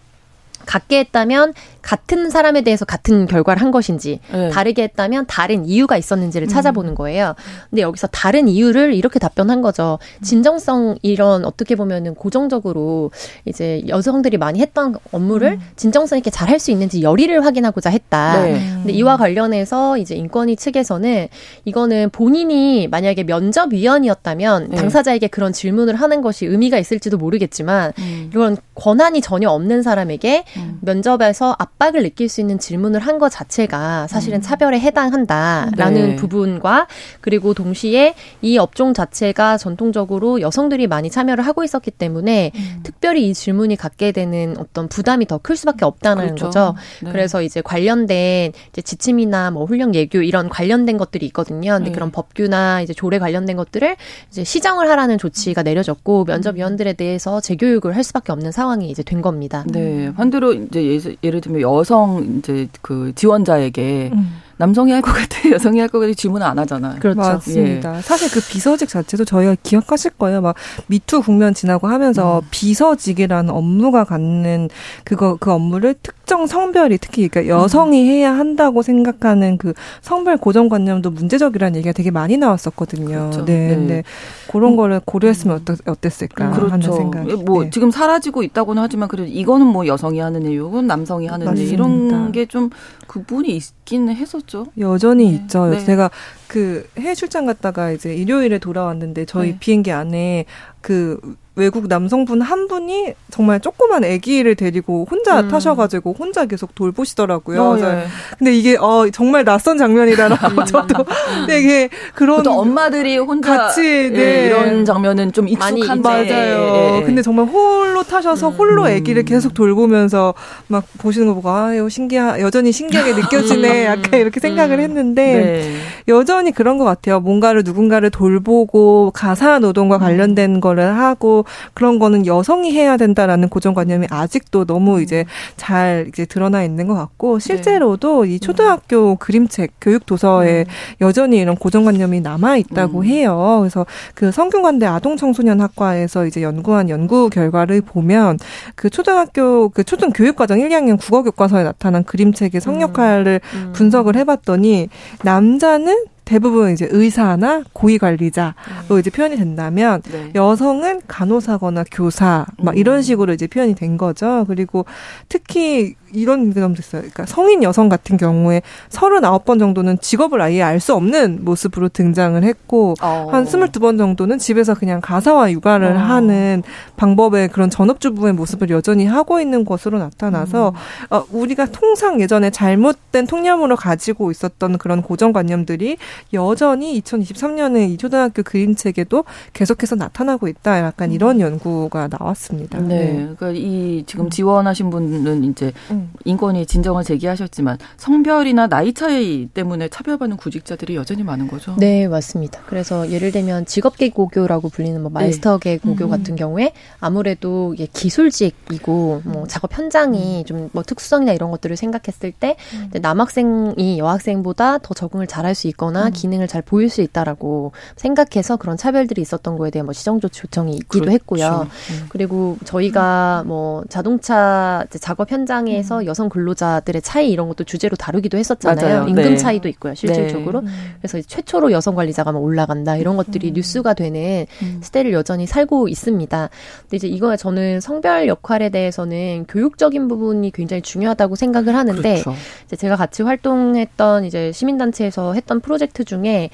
같게 했다면 같은 사람에 대해서 같은 결과를 한 것인지 네. 다르게 했다면 다른 이유가 있었는지를 찾아보는 거예요. 근데 여기서 다른 이유를 이렇게 답변한 거죠. 진정성 이런 어떻게 보면은 고정적으로 이제 여성들이 많이 했던 업무를 진정성 있게 잘 할 수 있는지 열의를 확인하고자 했다. 네. 근데 이와 관련해서 이제 인권위 측에서는 이거는 본인이 만약에 면접위원이었다면 네. 당사자에게 그런 질문을 하는 것이 의미가 있을지도 모르겠지만 음. 이런 권한이 전혀 없는 사람에게 음. 면접에서 압박을 느낄 수 있는 질문을 한 것 자체가 사실은 차별에 해당한다라는 네. 부분과 그리고 동시에 이 업종 자체가 전통적으로 여성들이 많이 참여를 하고 있었기 때문에 음. 특별히 이 질문이 갖게 되는 어떤 부담이 더 클 수밖에 없다는 그렇죠. 거죠. 네. 그래서 이제 관련된 이제 지침이나 뭐 훈령 예규 이런 관련된 것들이 있거든요. 근데 네. 그런 법규나 이제 조례 관련된 것들을 이제 시정을 하라는 조치가 내려졌고 면접위원들에 대해서 재교육을 할 수밖에 없는 상황이 이제 된 겁니다. 네. 반대로 이제 예를 들면 여성 이제 그 지원자에게 음. 남성이 할 것 같아, 여성이 할 것 같아 질문 안 하잖아요. 그렇죠. 맞습니다. 예. 사실 그 비서직 자체도 저희가 기억하실 거예요. 막 미투 국면 지나고 하면서 음. 비서직이라는 업무가 갖는 그거 그 업무를 특정 성별이 특히 그러니까 여성이 음. 해야 한다고 생각하는 그 성별 고정관념도 문제적이라는 얘기가 되게 많이 나왔었거든요. 그렇죠. 네, 네. 네. 그런 음. 거를 고려했으면 어떠, 어땠을까 그렇죠. 하는 생각이. 뭐 네. 지금 사라지고 있다고는 하지만 그래도 이거는 뭐 여성이 하는 일, 이건 남성이 하는 일 이런 게 좀 구분이 있기는 했었죠. 여전히 네. 있죠. 네. 제가 그 해외 출장 갔다가 이제 일요일에 돌아왔는데 저희 네. 비행기 안에 그 외국 남성분 한 분이 정말 조그만 아기를 데리고 혼자 음. 타셔가지고 혼자 계속 돌보시더라고요. 어, 예. 근데 이게 어, 정말 낯선 장면이다라고 저도 되게 그런 보통 엄마들이 혼자 같이 네. 예, 이런 장면은 좀 익숙한 맞아요. 예, 예. 근데 정말 홀로 타셔서 홀로 아기를 계속 돌보면서 막 보시는 거 보고 아유 신기하 여전히 신기하게 느껴지네. 약간 이렇게 생각을 했는데 네. 여전히 그런 것 같아요. 뭔가를 누군가를 돌보고 가사 노동과 관련된 거를 하고 그런 거는 여성이 해야 된다라는 고정관념이 아직도 너무 이제 잘 이제 드러나 있는 것 같고 실제로도 네. 이 초등학교 음. 그림책 교육 도서에 음. 여전히 이런 고정관념이 남아 있다고 음. 해요. 그래서 그 성균관대 아동 청소년 학과에서 이제 연구한 연구 결과를 보면 그 초등학교 그 초등 교육 과정 일, 이학년 국어 교과서에 나타난 그림책의 성역할을 음. 음. 분석을 해봤더니 남자는 대부분 이제 의사나 고위관리자로 음. 이제 표현이 된다면 네. 여성은 간호사거나 교사 막 음. 이런 식으로 이제 표현이 된 거죠. 그리고 특히 이런 경험도 있어요. 그러니까 성인 여성 같은 경우에 서른아홉 번 정도는 직업을 아예 알 수 없는 모습으로 등장을 했고 어. 한 스물두 번 정도는 집에서 그냥 가사와 육아를 어. 하는 방법의 그런 전업주부의 모습을 여전히 하고 있는 것으로 나타나서 음. 어, 우리가 통상 예전에 잘못된 통념으로 가지고 있었던 그런 고정관념들이 여전히 이천이십삼 년에 이 초등학교 그림책에도 계속해서 나타나고 있다. 약간 이런 연구가 나왔습니다. 네, 네. 그러니까 이 지금 지원하신 분은 이제 음. 인권위 진정을 제기하셨지만 성별이나 나이 차이 때문에 차별받는 구직자들이 여전히 많은 거죠. 네, 맞습니다. 그래서 예를 들면 직업계 고교라고 불리는 뭐 마이스터계 네. 고교 음. 같은 경우에 아무래도 기술직이고 뭐 작업 현장이 음. 좀 뭐 특수성이나 이런 것들을 생각했을 때 음. 남학생이 여학생보다 더 적응을 잘할 수 있거나 기능을 잘 보일 수 있다라고 생각해서 그런 차별들이 있었던 거에 대한 뭐 시정조치 요청이 있기도 그렇죠. 했고요. 음. 그리고 저희가 뭐 자동차 작업 현장에서 음. 여성 근로자들의 차이 이런 것도 주제로 다루기도 했었잖아요. 맞아요. 임금 네. 차이도 있고요. 실질적으로. 네. 그래서 최초로 여성 관리자가 막 올라간다 이런 것들이 음. 뉴스가 되는 음. 시대를 여전히 살고 있습니다. 근데 이제 이거에 저는 성별 역할에 대해서는 교육적인 부분이 굉장히 중요하다고 생각을 하는데 그렇죠. 이제 제가 같이 활동했던 이제 시민단체에서 했던 프로젝트 프로젝트 중에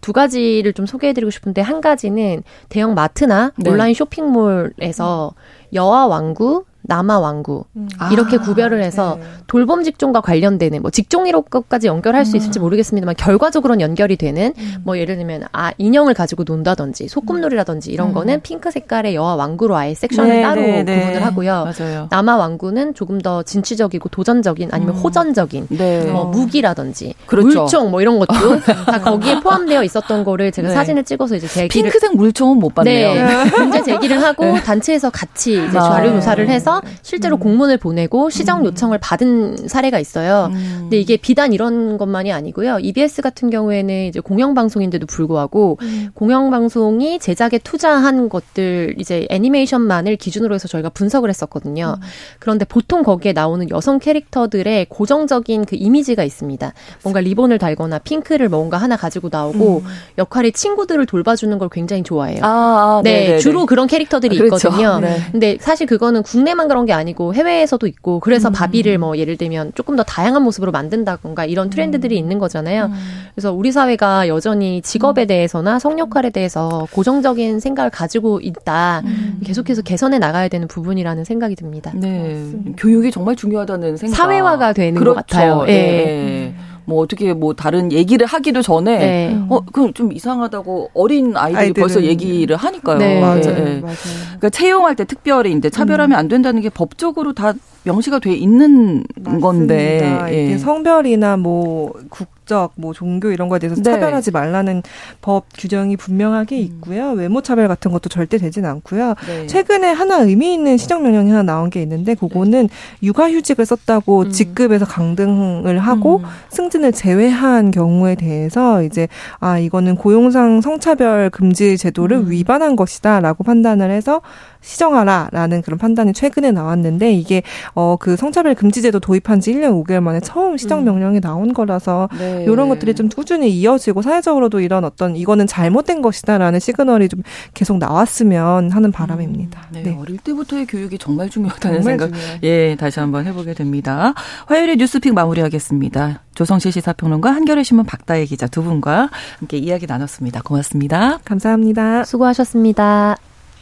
두 가지를 좀 소개해드리고 싶은데 한 가지는 대형 마트나 네. 온라인 쇼핑몰에서 여아 왕구, 남아 왕구 음. 이렇게 아, 구별을 해서 네. 돌봄 직종과 관련되는 뭐 직종으로까지 연결할 수 있을지 모르겠습니다만 결과적으로는 연결이 되는 음. 뭐 예를 들면 아 인형을 가지고 논다든지 소꿉놀이라든지 이런 음. 거는 핑크 색깔의 여아 왕구로 아예 섹션을 네, 따로 네, 네. 구분을 하고요. 맞아요. 남아 왕구는 조금 더 진취적이고 도전적인 아니면 음. 호전적인 네. 뭐 무기라든지 그렇죠. 물총 뭐 이런 것도 다 거기에 포함되어 있었던 거를 제가 네. 사진을 찍어서 이제 제기를 핑크색 물총은 못 봤네요. 네. 문제 제기를 하고 네. 단체에서 같이 이제 자료 아, 조사를 해서 실제로 음. 공문을 보내고 시정 요청을 받은 사례가 있어요. 음. 근데 이게 비단 이런 것만이 아니고요. 이비에스 같은 경우에는 이제 공영방송인데도 불구하고 음. 공영방송이 제작에 투자한 것들 이제 애니메이션만을 기준으로 해서 저희가 분석을 했었거든요. 음. 그런데 보통 거기에 나오는 여성 캐릭터들의 고정적인 그 이미지가 있습니다. 뭔가 리본을 달거나 핑크를 뭔가 하나 가지고 나오고 음. 역할이 친구들을 돌봐주는 걸 굉장히 좋아해요. 아, 아, 네, 주로 그런 캐릭터들이 아, 그렇죠. 있거든요. 네. 근데 사실 그거는 국내만 그런 게 아니고 해외에서도 있고 그래서 음. 바비를 뭐 예를 들면 조금 더 다양한 모습으로 만든다던가 이런 트렌드들이 음. 있는 거잖아요. 음. 그래서 우리 사회가 여전히 직업에 대해서나 성 역할에 대해서 고정적인 생각을 가지고 있다. 음. 계속해서 개선해 나가야 되는 부분이라는 생각이 듭니다. 네, 맞습니다. 교육이 정말 중요하다는 생각. 사회화가 되는 그렇죠. 것 같아요. 네. 네. 음. 뭐 어떻게 뭐 다른 얘기를 하기도 전에 네. 어 그럼 좀 이상하다고 어린 아이들이 아이들은. 벌써 얘기를 하니까요. 네. 맞아요. 네. 맞아요. 그러니까 채용할 때 특별히 이제 차별하면 음. 안 된다는 게 법적으로 다 명시가 돼 있는 맞습니다. 건데 예. 이게 성별이나 뭐 국 국적, 뭐 종교 이런 거에 대해서 네. 차별하지 말라는 법 규정이 분명하게 있고요. 음. 외모 차별 같은 것도 절대 되진 않고요. 네. 최근에 하나 의미 있는 시정명령이 하나 나온 게 있는데 그거는 네. 육아휴직을 썼다고 음. 직급에서 강등을 하고 음. 승진을 제외한 경우에 대해서 이제 아 이거는 고용상 성차별 금지 제도를 음. 위반한 것이다 라고 판단을 해서 시정하라라는 그런 판단이 최근에 나왔는데 이게 어, 그 성차별 금지제도 도입한 지 일 년 오 개월 만에 처음 시정명령이 나온 거라서 네. 이런 것들이 좀 꾸준히 이어지고 사회적으로도 이런 어떤 이거는 잘못된 것이다라는 시그널이 좀 계속 나왔으면 하는 바람입니다. 네, 네. 어릴 때부터의 교육이 정말 중요하다는 정말 생각 중요해. 예, 다시 한번 해보게 됩니다. 화요일에 뉴스픽 마무리하겠습니다. 조성실 시사평론가 한겨레신문 박다해 기자 두 분과 함께 이야기 나눴습니다. 고맙습니다. 감사합니다. 수고하셨습니다.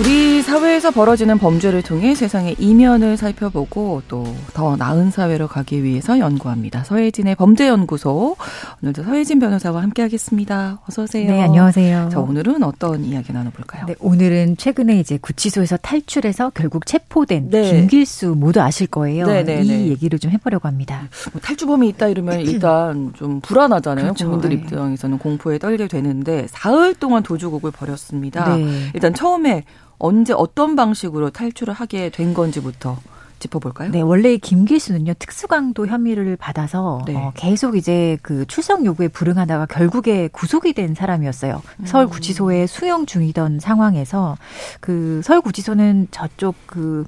우리 사회에서 벌어지는 범죄를 통해 세상의 이면을 살펴보고 또 더 나은 사회로 가기 위해서 연구합니다. 서혜진의 범죄연구소. 오늘도 서혜진 변호사와 함께하겠습니다. 어서 오세요. 네, 안녕하세요. 자, 오늘은 어떤 이야기 나눠볼까요? 네, 오늘은 최근에 이제 구치소에서 탈출해서 결국 체포된 네. 김길수 모두 아실 거예요. 네, 네, 이 네. 얘기를 좀 해보려고 합니다. 뭐 탈주범이 있다 이러면 일단 좀 불안하잖아요. 그렇죠. 국민들 네. 입장에서는 공포에 떨게 되는데 사흘 동안 도주국을 벌였습니다. 네. 일단 처음에 언제 어떤 방식으로 탈출을 하게 된 건지부터 짚어볼까요? 네, 원래 김길수는요 특수강도 혐의를 받아서 네. 어, 계속 이제 그 출석 요구에 불응하다가 결국에 구속이 된 사람이었어요. 음. 서울 구치소에 수용 중이던 상황에서 그 서울 구치소는 저쪽 그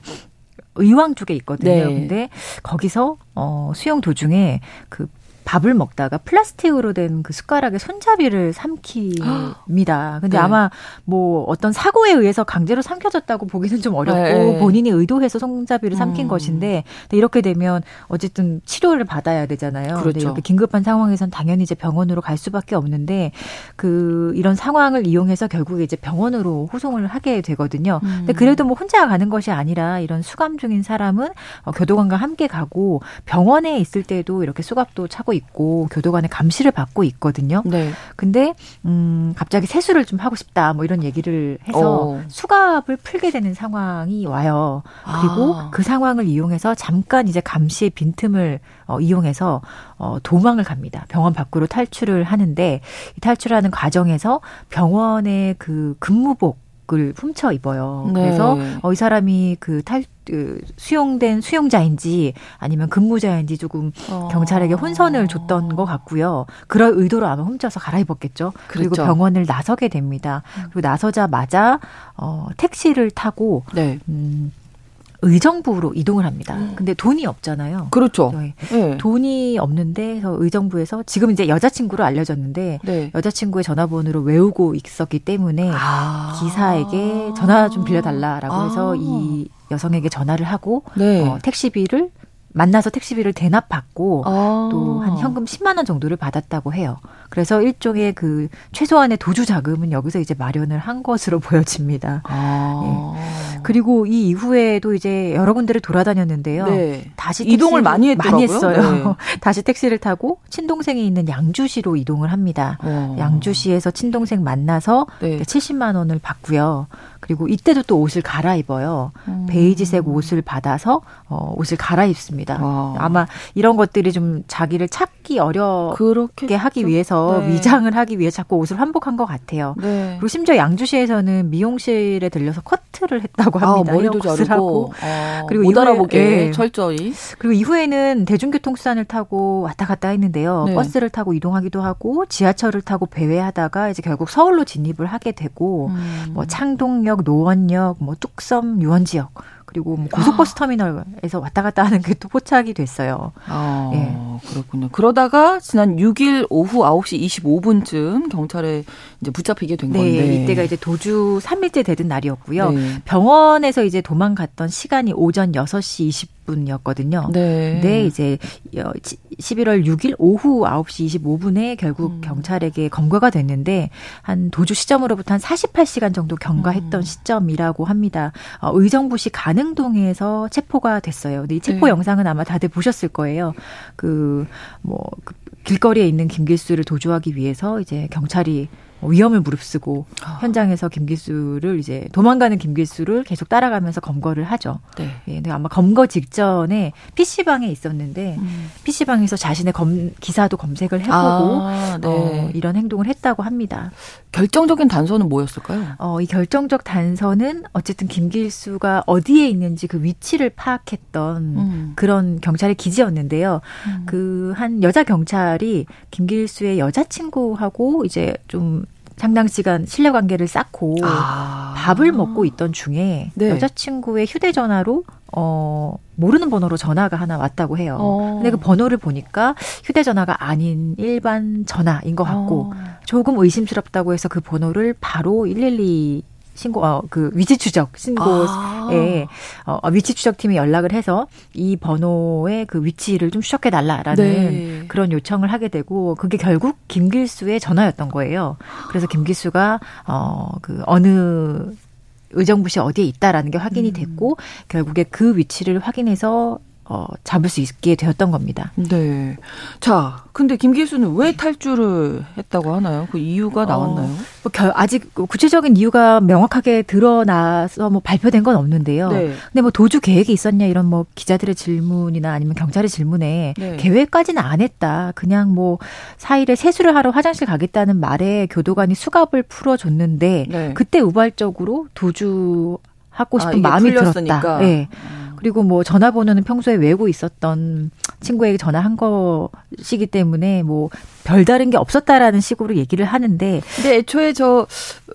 의왕 쪽에 있거든요. 네. 근데 거기서 어, 수용 도중에 그 밥을 먹다가 플라스틱으로 된 그 숟가락에 손잡이를 삼킵니다. 근데 네. 아마 뭐 어떤 사고에 의해서 강제로 삼켜졌다고 보기는 좀 어렵고 네. 본인이 의도해서 손잡이를 삼킨 음. 것인데 이렇게 되면 어쨌든 치료를 받아야 되잖아요. 그런데 그렇죠. 이렇게 긴급한 상황에선 당연히 이제 병원으로 갈 수밖에 없는데 그 이런 상황을 이용해서 결국에 이제 병원으로 호송을 하게 되거든요. 음. 근데 그래도 뭐 혼자 가는 것이 아니라 이런 수감 중인 사람은 교도관과 함께 가고 병원에 있을 때도 이렇게 수갑도 차고 있고 교도관의 감시를 받고 있거든요. 네. 근데 음, 갑자기 세수를 좀 하고 싶다 뭐 이런 얘기를 해서 어. 수갑을 풀게 되는 상황이 와요. 그리고 아. 그 상황을 이용해서 잠깐 이제 감시의 빈틈을 어, 이용해서 어, 도망을 갑니다. 병원 밖으로 탈출을 하는데 이 탈출하는 과정에서 병원의 그 근무복 을 훔쳐 입어요. 네. 그래서 어, 이 사람이 그 탈, 그 수용된 수용자인지 아니면 근무자인지 조금 어. 경찰에게 혼선을 줬던 것 같고요. 그럴 의도로 아마 훔쳐서 갈아입었겠죠. 그렇죠. 그리고 병원을 나서게 됩니다. 그리고 나서자마자 어, 택시를 타고 네. 음, 의정부로 이동을 합니다. 근데 돈이 없잖아요. 그렇죠. 네. 네. 돈이 없는데 의정부에서 지금 이제 여자친구로 알려졌는데 네. 여자친구의 전화번호로 외우고 있었기 때문에 아. 기사에게 전화 좀 빌려달라라고 아. 해서 이 여성에게 전화를 하고 네. 어, 택시비를 만나서 택시비를 대납받고 아. 또 한 현금 십만 원 정도를 받았다고 해요. 그래서 일종의 그 최소한의 도주 자금은 여기서 이제 마련을 한 것으로 보여집니다. 아. 예. 그리고 이 이후에도 이제 여러 군데를 돌아다녔는데요. 네. 다시 이동을 많이 했더라고요. 많이 했어요. 네. 다시 택시를 타고 친동생이 있는 양주시로 이동을 합니다. 어. 양주시에서 친동생 만나서 네. 칠십만 원을 받고요. 그리고 이때도 또 옷을 갈아입어요. 음. 베이지색 옷을 받아서 어, 옷을 갈아입습니다. 와. 아마 이런 것들이 좀 자기를 찾기 어렵게 그렇겠죠. 하기 위해서 네. 위장을 하기 위해 자꾸 옷을 환복한 것 같아요. 네. 그리고 심지어 양주시에서는 미용실에 들려서 커트를 했다고 합니다. 아, 머리도 자르고. 아, 그리고 못 알아보게 네. 철저히. 그리고 이후에는 대중교통 수단을 타고 왔다 갔다 했는데요. 네. 버스를 타고 이동하기도 하고 지하철을 타고 배회하다가 이제 결국 서울로 진입을 하게 되고 음. 뭐 창동역, 노원역, 뭐 뚝섬, 유원지역 그리고 뭐 고속버스 터미널에서 왔다 갔다 하는 게 또 포착이 됐어요. 어, 예. 그렇군요. 그러다가 지난 육 일 오후 아홉 시 이십오 분쯤 경찰에 이제 붙잡히게 된 네, 건데. 이때가 이제 도주 삼 일째 되던 날이었고요. 네. 병원에서 이제 도망갔던 시간이 오전 여섯 시 이십 분이었거든요. 네. 근데 이제 십일월 육일 오후 아홉 시 이십오 분에 결국 음. 경찰에게 검거가 됐는데 한 도주 시점으로부터 한 사십팔 시간 정도 경과했던 음. 시점이라고 합니다. 어, 의정부시 가능동에서 체포가 됐어요. 근데 이 체포 네. 영상은 아마 다들 보셨을 거예요. 그 뭐 그 길거리에 있는 김길수를 도주하기 위해서 이제 경찰이 위험을 무릅쓰고 현장에서 김길수를 이제 도망가는 김길수를 계속 따라가면서 검거를 하죠. 네. 예, 근데 아마 검거 직전에 피씨방에 있었는데 음. 피씨방에서 자신의 검, 기사도 검색을 해보고 아, 네. 어, 이런 행동을 했다고 합니다. 결정적인 단서는 뭐였을까요? 어, 이 결정적 단서는 어쨌든 김길수가 어디에 있는지 그 위치를 파악했던 음. 그런 경찰의 기지였는데요. 음. 그 한 여자 경찰이 김길수의 여자친구하고 이제 좀 상당 시간 신뢰관계를 쌓고 아. 밥을 먹고 있던 중에 네. 여자친구의 휴대전화로 어, 모르는 번호로 전화가 하나 왔다고 해요. 어. 근데 그 번호를 보니까 휴대전화가 아닌 일반 전화인 것 같고 어. 조금 의심스럽다고 해서 그 번호를 바로 일일이 신고, 어, 그 위치 추적 신고에 아. 어, 위치 추적팀이 연락을 해서 이 번호의 그 위치를 좀 추적해 달라라는 네. 그런 요청을 하게 되고 그게 결국 김길수의 전화였던 거예요. 그래서 김길수가 어, 그 어느 의정부시 어디에 있다라는 게 확인이 음. 됐고 결국에 그 위치를 확인해서 어, 잡을 수 있게 되었던 겁니다. 네. 자, 근데 김길수는 왜 탈주를 했다고 하나요? 그 이유가 나왔나요? 어, 뭐 결, 아직 구체적인 이유가 명확하게 드러나서 뭐 발표된 건 없는데요. 네. 근데 뭐 도주 계획이 있었냐 이런 뭐 기자들의 질문이나 아니면 경찰의 질문에 네. 계획까지는 안 했다. 그냥 뭐 사일에 세수를 하러 화장실 가겠다는 말에 교도관이 수갑을 풀어줬는데 네. 그때 우발적으로 도주하고 싶은 아, 마음이 풀렸으니까. 들었다. 네. 그리고 뭐 전화번호는 평소에 외우고 있었던 친구에게 전화한 것이기 때문에 뭐 별다른 게 없었다라는 식으로 얘기를 하는데. 근데 애초에 저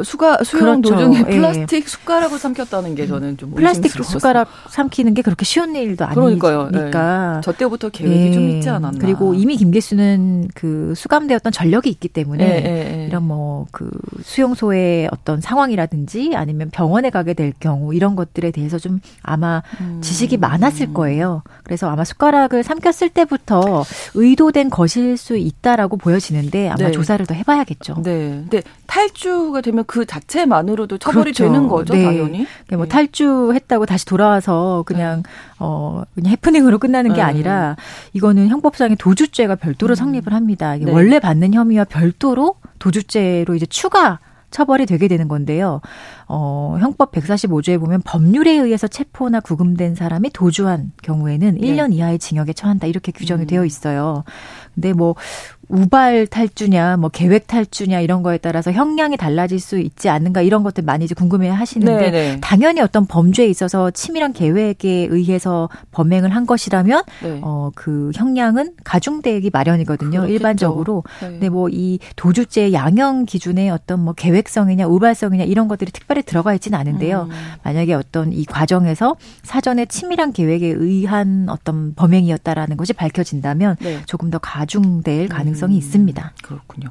수가, 수용 그렇죠. 도중에 플라스틱 예. 숟가락을 삼켰다는 게 저는 좀 플라스틱 숟가락 삼키는 게 그렇게 쉬운 일도 아니니까. 그러니까요. 예. 저 때부터 계획이 예. 좀 있지 않았나. 그리고 이미 김길수는 그 수감되었던 전력이 있기 때문에 예. 예. 이런 뭐 그 수용소의 어떤 상황이라든지 아니면 병원에 가게 될 경우 이런 것들에 대해서 좀 아마 음. 지식이 많았을 거예요. 그래서 아마 숟가락을 삼켰을 때부터 의도된 것일 수 있다라고 보여지는데 아마 네. 조사를 더 해봐야겠죠. 네. 근데 탈주가 되면 그 자체만으로도 처벌이 그렇죠. 되는 거죠, 네. 당연히. 뭐 네. 탈주했다고 다시 돌아와서 그냥 네. 어 그냥 해프닝으로 끝나는 게 네. 아니라 이거는 형법상의 도주죄가 별도로 음. 성립을 합니다. 이게 네. 원래 받는 혐의와 별도로 도주죄로 이제 추가. 처벌이 되게 되는 건데요. 어, 형법 백사십오 조에 보면 법률에 의해서 체포나 구금된 사람이 도주한 경우에는 네. 일 년 이하의 징역에 처한다. 이렇게 규정이 음. 되어 있어요. 근데 뭐 우발 탈주냐 뭐 계획 탈주냐 이런 거에 따라서 형량이 달라질 수 있지 않는가 이런 것들 많이 이제 궁금해 하시는데 네네. 당연히 어떤 범죄에 있어서 치밀한 계획에 의해서 범행을 한 것이라면 네. 어, 그 형량은 가중되기 마련이거든요. 그렇겠죠. 일반적으로. 네. 근데 뭐 이 도주죄 양형 기준에 어떤 뭐 계획성이냐 우발성이냐 이런 것들이 특별히 들어가 있지는 않은데요. 음. 만약에 어떤 이 과정에서 사전에 치밀한 계획에 의한 어떤 범행이었다라는 것이 밝혀진다면 네. 조금 더 가중될 가능성이 음. 있습니다. 그렇군요.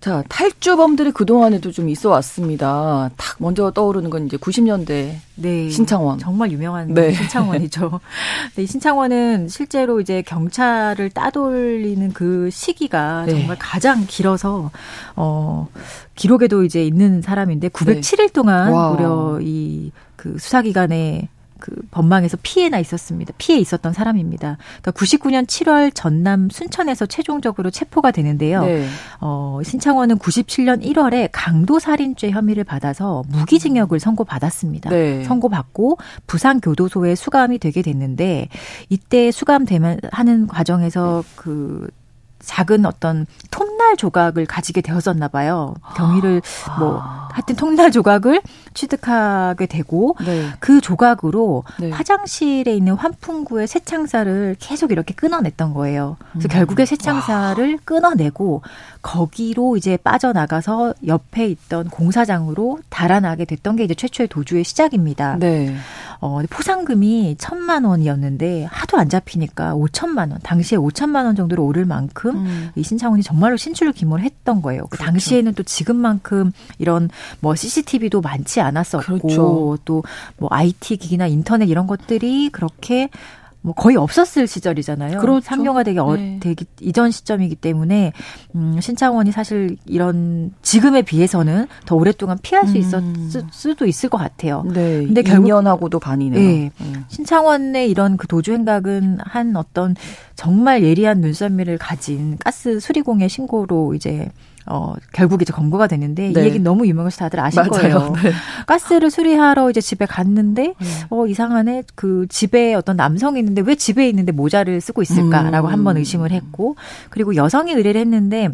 자, 탈주범들이 그동안에도 좀 있어 왔습니다. 딱 먼저 떠오르는 건 이제 구십 년대 네, 신창원. 정말 유명한 네. 신창원이죠. 네, 신창원은 실제로 이제 경찰을 따돌리는 그 시기가 네. 정말 가장 길어서 어, 기록에도 이제 있는 사람인데 구백칠 일 동안 네. 무려 이 그 수사기관에 그 법망에서 피해나 있었습니다. 피해 있었던 사람입니다. 그러니까 구십구 년 칠월 전남 순천에서 최종적으로 체포가 되는데요. 네. 어, 신창원은 구십칠 년 일월에 강도 살인죄 혐의를 받아서 무기징역을 선고받았습니다. 네. 선고받고 부산 교도소에 수감이 되게 됐는데 이때 수감되면 하는 과정에서 네. 그 작은 어떤 톱날 조각을 가지게 되었었나 봐요. 경위를 뭐 하여튼 톱날 조각을 취득하게 되고 네. 그 조각으로 네. 화장실에 있는 환풍구의 쇠창살을 계속 이렇게 끊어냈던 거예요. 그래서 음. 결국에 쇠창살을 와. 끊어내고 거기로 이제 빠져나가서 옆에 있던 공사장으로 달아나게 됐던 게 이제 최초의 도주의 시작입니다. 네. 어, 포상금이 천만 원이었는데 하도 안 잡히니까 오천만 원, 당시에 오천만 원 정도로 오를 만큼 음. 이 신창원이 정말로 신출귀몰을 했던 거예요. 그렇죠. 그 당시에는 또 지금만큼 이런 뭐 씨씨티비도 많지 않았었고 그렇죠. 또 뭐 아이티 기기나 인터넷 이런 것들이 그렇게 뭐 거의 없었을 시절이잖아요. 그렇죠. 상용화 되기, 어, 네. 되기 이전 시점이기 때문에 음, 신창원이 사실 이런 지금에 비해서는 더 오랫동안 피할 수 있었 음. 수도 있을 것 같아요. 네. 근데 이 년하고도 반이네요. 네. 음. 신창원의 이런 그 도주 행각은 한 어떤 정말 예리한 눈썰미를 가진 가스 수리공의 신고로 이제 어, 결국 이제 검거가 되는데 네. 이 얘기는 너무 유명해서 다들 아실 맞아요. 거예요. 네. 가스를 수리하러 이제 집에 갔는데 네. 어, 이상하네. 그 집에 어떤 남성이 있는데 왜 집에 있는데 모자를 쓰고 있을까라고 음. 한번 의심을 했고 그리고 여성이 의뢰를 했는데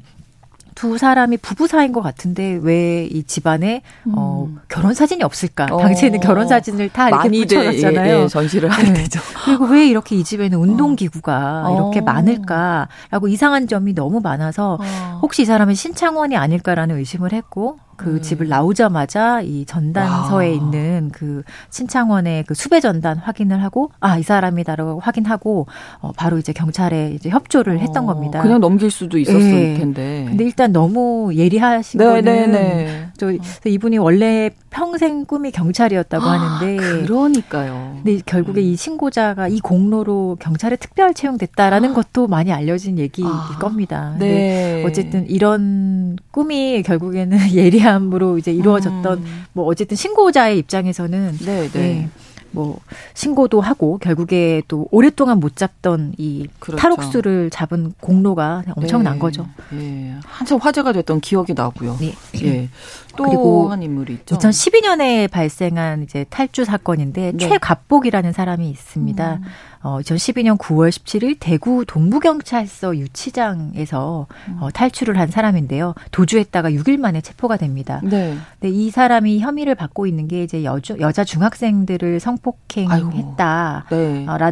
두 사람이 부부 사이인 것 같은데 왜 이 집안에 음. 어, 결혼 사진이 없을까? 어. 당시에는 결혼 사진을 다 이렇게 붙여놨잖아요. 예, 예, 전시를 하게 네. 되죠. 그리고 왜 이렇게 이 집에는 운동기구가 어. 이렇게 많을까라고 이상한 점이 너무 많아서 어. 혹시 이 사람은 신창원이 아닐까라는 의심을 했고 그 음. 집을 나오자마자 이 전단서에 와. 있는 그 신창원의 그 수배 전단 확인을 하고 아, 이 사람이다라고 확인하고 어, 바로 이제 경찰에 이제 협조를 했던 어, 겁니다. 그냥 넘길 수도 있었을 네. 텐데. 근데 일단 너무 예리하신 네, 거는 네, 네. 저 이분이 원래 평생 꿈이 경찰이었다고 하는데 아, 그러니까요. 근데 결국에 음. 이 신고자가 이 공로로 경찰에 특별 채용됐다라는 아. 것도 많이 알려진 얘기일 아. 겁니다. 네. 근데 어쨌든 이런 꿈이 결국에는 예리 으로 이제 이루어졌던 음. 뭐 어쨌든 신고자의 입장에서는 네, 네. 뭐 신고도 하고 결국에 또 오랫동안 못 잡던 이 그렇죠. 탈옥수를 잡은 공로가 엄청난 네. 거죠. 네. 한참 화제가 됐던 기억이 나고요. 네. 네. 또 한 인물이 있죠. 이천십이 년에 발생한 이제 탈주 사건인데 네. 최갑복이라는 사람이 있습니다. 음. 어, 이천십이 년 구월 십칠일 대구 동부경찰서 유치장에서 음. 어, 탈출을 한 사람인데요. 도주했다가 육 일 만에 체포가 됩니다. 네. 근데 이 사람이 혐의를 받고 있는 게 이제 여주, 여자 중학생들을 성폭행했다라는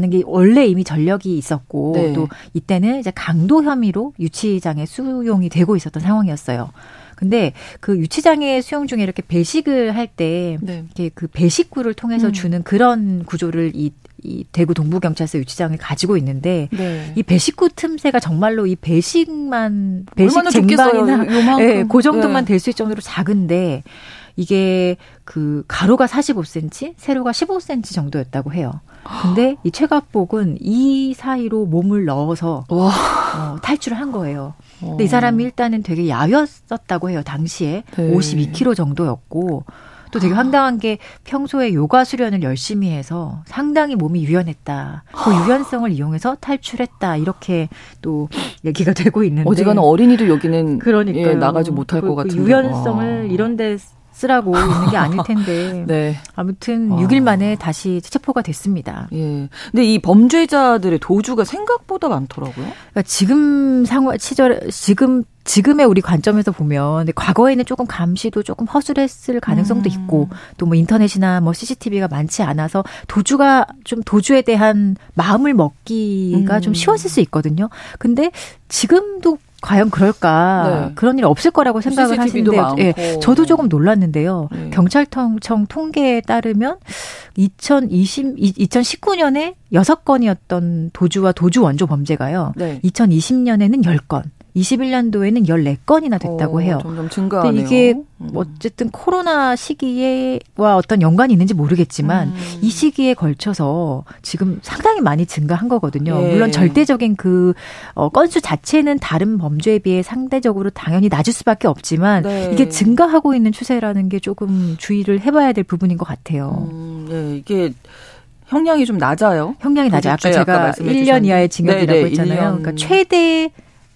네. 게 원래 이미 전력이 있었고 네. 또 이때는 이제 강도 혐의로 유치장에 수용이 되고 있었던 상황이었어요. 근데 그 유치장에 수용 중에 이렇게 배식을 할 때 네. 이렇게 그 배식구를 통해서 음. 주는 그런 구조를 이 이 대구 동부경찰서 유치장을 가지고 있는데 네. 이 배식구 틈새가 정말로 이 배식만 배식 쟁반이나 네, 그 정도만 네. 될 수 있을 정도로 작은데 이게 그 가로가 사십오 센티미터, 세로가 십오 센티미터 정도였다고 해요. 근데 이 최갑복은 이 사이로 몸을 넣어서 어, 탈출을 한 거예요. 근데 이 사람이 일단은 되게 야였었다고 해요. 당시에 네. 오십이 킬로그램 정도였고 또 되게 황당한 게 평소에 요가 수련을 열심히 해서 상당히 몸이 유연했다. 그 유연성을 이용해서 탈출했다. 이렇게 또 얘기가 되고 있는데. 어지간한 어린이도 여기는 예, 나가지 못할 그, 것 같은데. 그 유연성을 와. 이런 데 쓰라고 있는 게 아닐 텐데. 네. 아무튼 와. 육 일 만에 다시 체포가 됐습니다. 예. 근데 이 범죄자들의 도주가 생각보다 많더라고요. 그러니까 지금 상황 시절 지금 지금의 우리 관점에서 보면 근데 과거에는 조금 감시도 조금 허술했을 가능성도 음. 있고 또 뭐 인터넷이나 뭐 씨씨티비가 많지 않아서 도주가 좀 도주에 대한 마음을 먹기가 음. 좀 쉬웠을 수 있거든요. 근데 지금도 과연 그럴까? 네. 그런 일 없을 거라고 생각을 하시는데 예, 저도 조금 놀랐는데요. 네. 경찰청 통계에 따르면 이천이십, 이천십구 년에 여섯 건이었던 도주와 도주 원조 범죄가요. 네. 이천이십 년에는 열 건. 이십일 년도에는 열네 건이나 됐다고 오, 해요. 점점 증가하네요. 근데 이게 어쨌든 코로나 시기에와 어떤 연관이 있는지 모르겠지만 음. 이 시기에 걸쳐서 지금 상당히 많이 증가한 거거든요. 예. 물론 절대적인 그 어, 건수 자체는 다른 범죄에 비해 상대적으로 당연히 낮을 수밖에 없지만 네. 이게 증가하고 있는 추세라는 게 조금 주의를 해봐야 될 부분인 것 같아요. 음, 예, 이게 형량이 좀 낮아요. 형량이 낮아요. 아까 네, 제가 아까 일 년 이하의 징역이라고 네, 네, 했잖아요. 그러니까 최대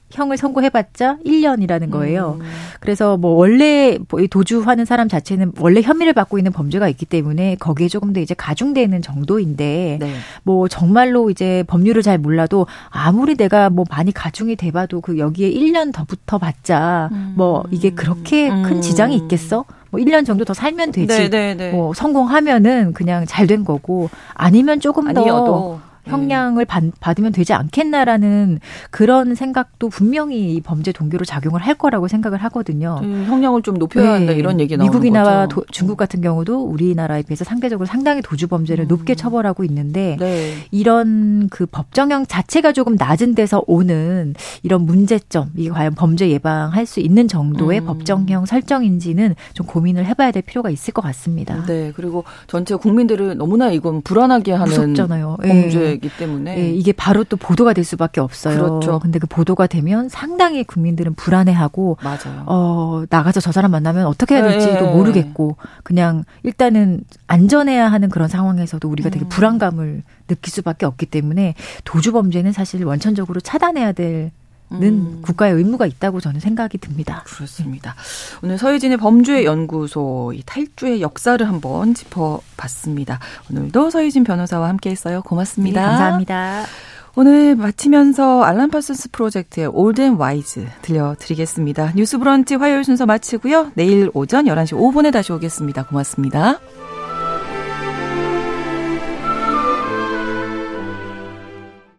형을 선고해봤자 일 년이라는 거예요. 음. 그래서 뭐 원래 도주하는 사람 자체는 원래 혐의를 받고 있는 범죄가 있기 때문에 거기에 조금 더 이제 가중되는 정도인데 네. 뭐 정말로 이제 법률을 잘 몰라도 아무리 내가 뭐 많이 가중이 돼봐도 그 여기에 일 년 더 붙어봤자 음. 뭐 이게 그렇게 음. 큰 지장이 있겠어? 뭐 일 년 정도 더 살면 되지. 네, 네, 네. 뭐 성공하면은 그냥 잘 된 거고 아니면 조금 더. 아니어도. 형량을 음. 받, 받으면 되지 않겠나라는 그런 생각도 분명히 이 범죄 동기로 작용을 할 거라고 생각을 하거든요. 음, 형량을 좀 높여야 한다 네. 이런 얘기 나오는 거죠. 미국이나 도, 중국 같은 경우도 우리나라에 비해서 상대적으로 상당히 도주 범죄를 음. 높게 처벌하고 있는데 네. 이런 그 법정형 자체가 조금 낮은 데서 오는 이런 문제점, 이게 과연 범죄 예방할 수 있는 정도의 음. 법정형 설정인지는 좀 고민을 해봐야 될 필요가 있을 것 같습니다. 네, 그리고 전체 국민들을 너무나 이건 불안하게 하는 무섭잖아요. 범죄이기 예. 때문에 예. 이게 바로 또 보도가 될 수밖에 없어요. 그렇죠. 근데 그 보도가 되면 상당히 국민들은 불안해하고 맞아요. 어, 나가서 저 사람 만나면 어떻게 해야 될지도 예. 모르겠고 그냥 일단은 안전해야 하는 그런 상황에서도 우리가 음. 되게 불안감을 느낄 수밖에 없기 때문에 도주 범죄는 사실 원천적으로 차단해야 될 는 음. 국가의 의무가 있다고 저는 생각이 듭니다. 그렇습니다. 오늘 서혜진의 범죄연구소 이 탈주의 역사를 한번 짚어봤습니다. 오늘도 서혜진 변호사와 함께했어요. 고맙습니다. 네, 감사합니다. 오늘 마치면서 알란 파슨스 프로젝트의 올드앤와이즈 들려드리겠습니다. 뉴스브런치 화요일 순서 마치고요. 내일 오전 열한 시 오 분에 다시 오겠습니다. 고맙습니다.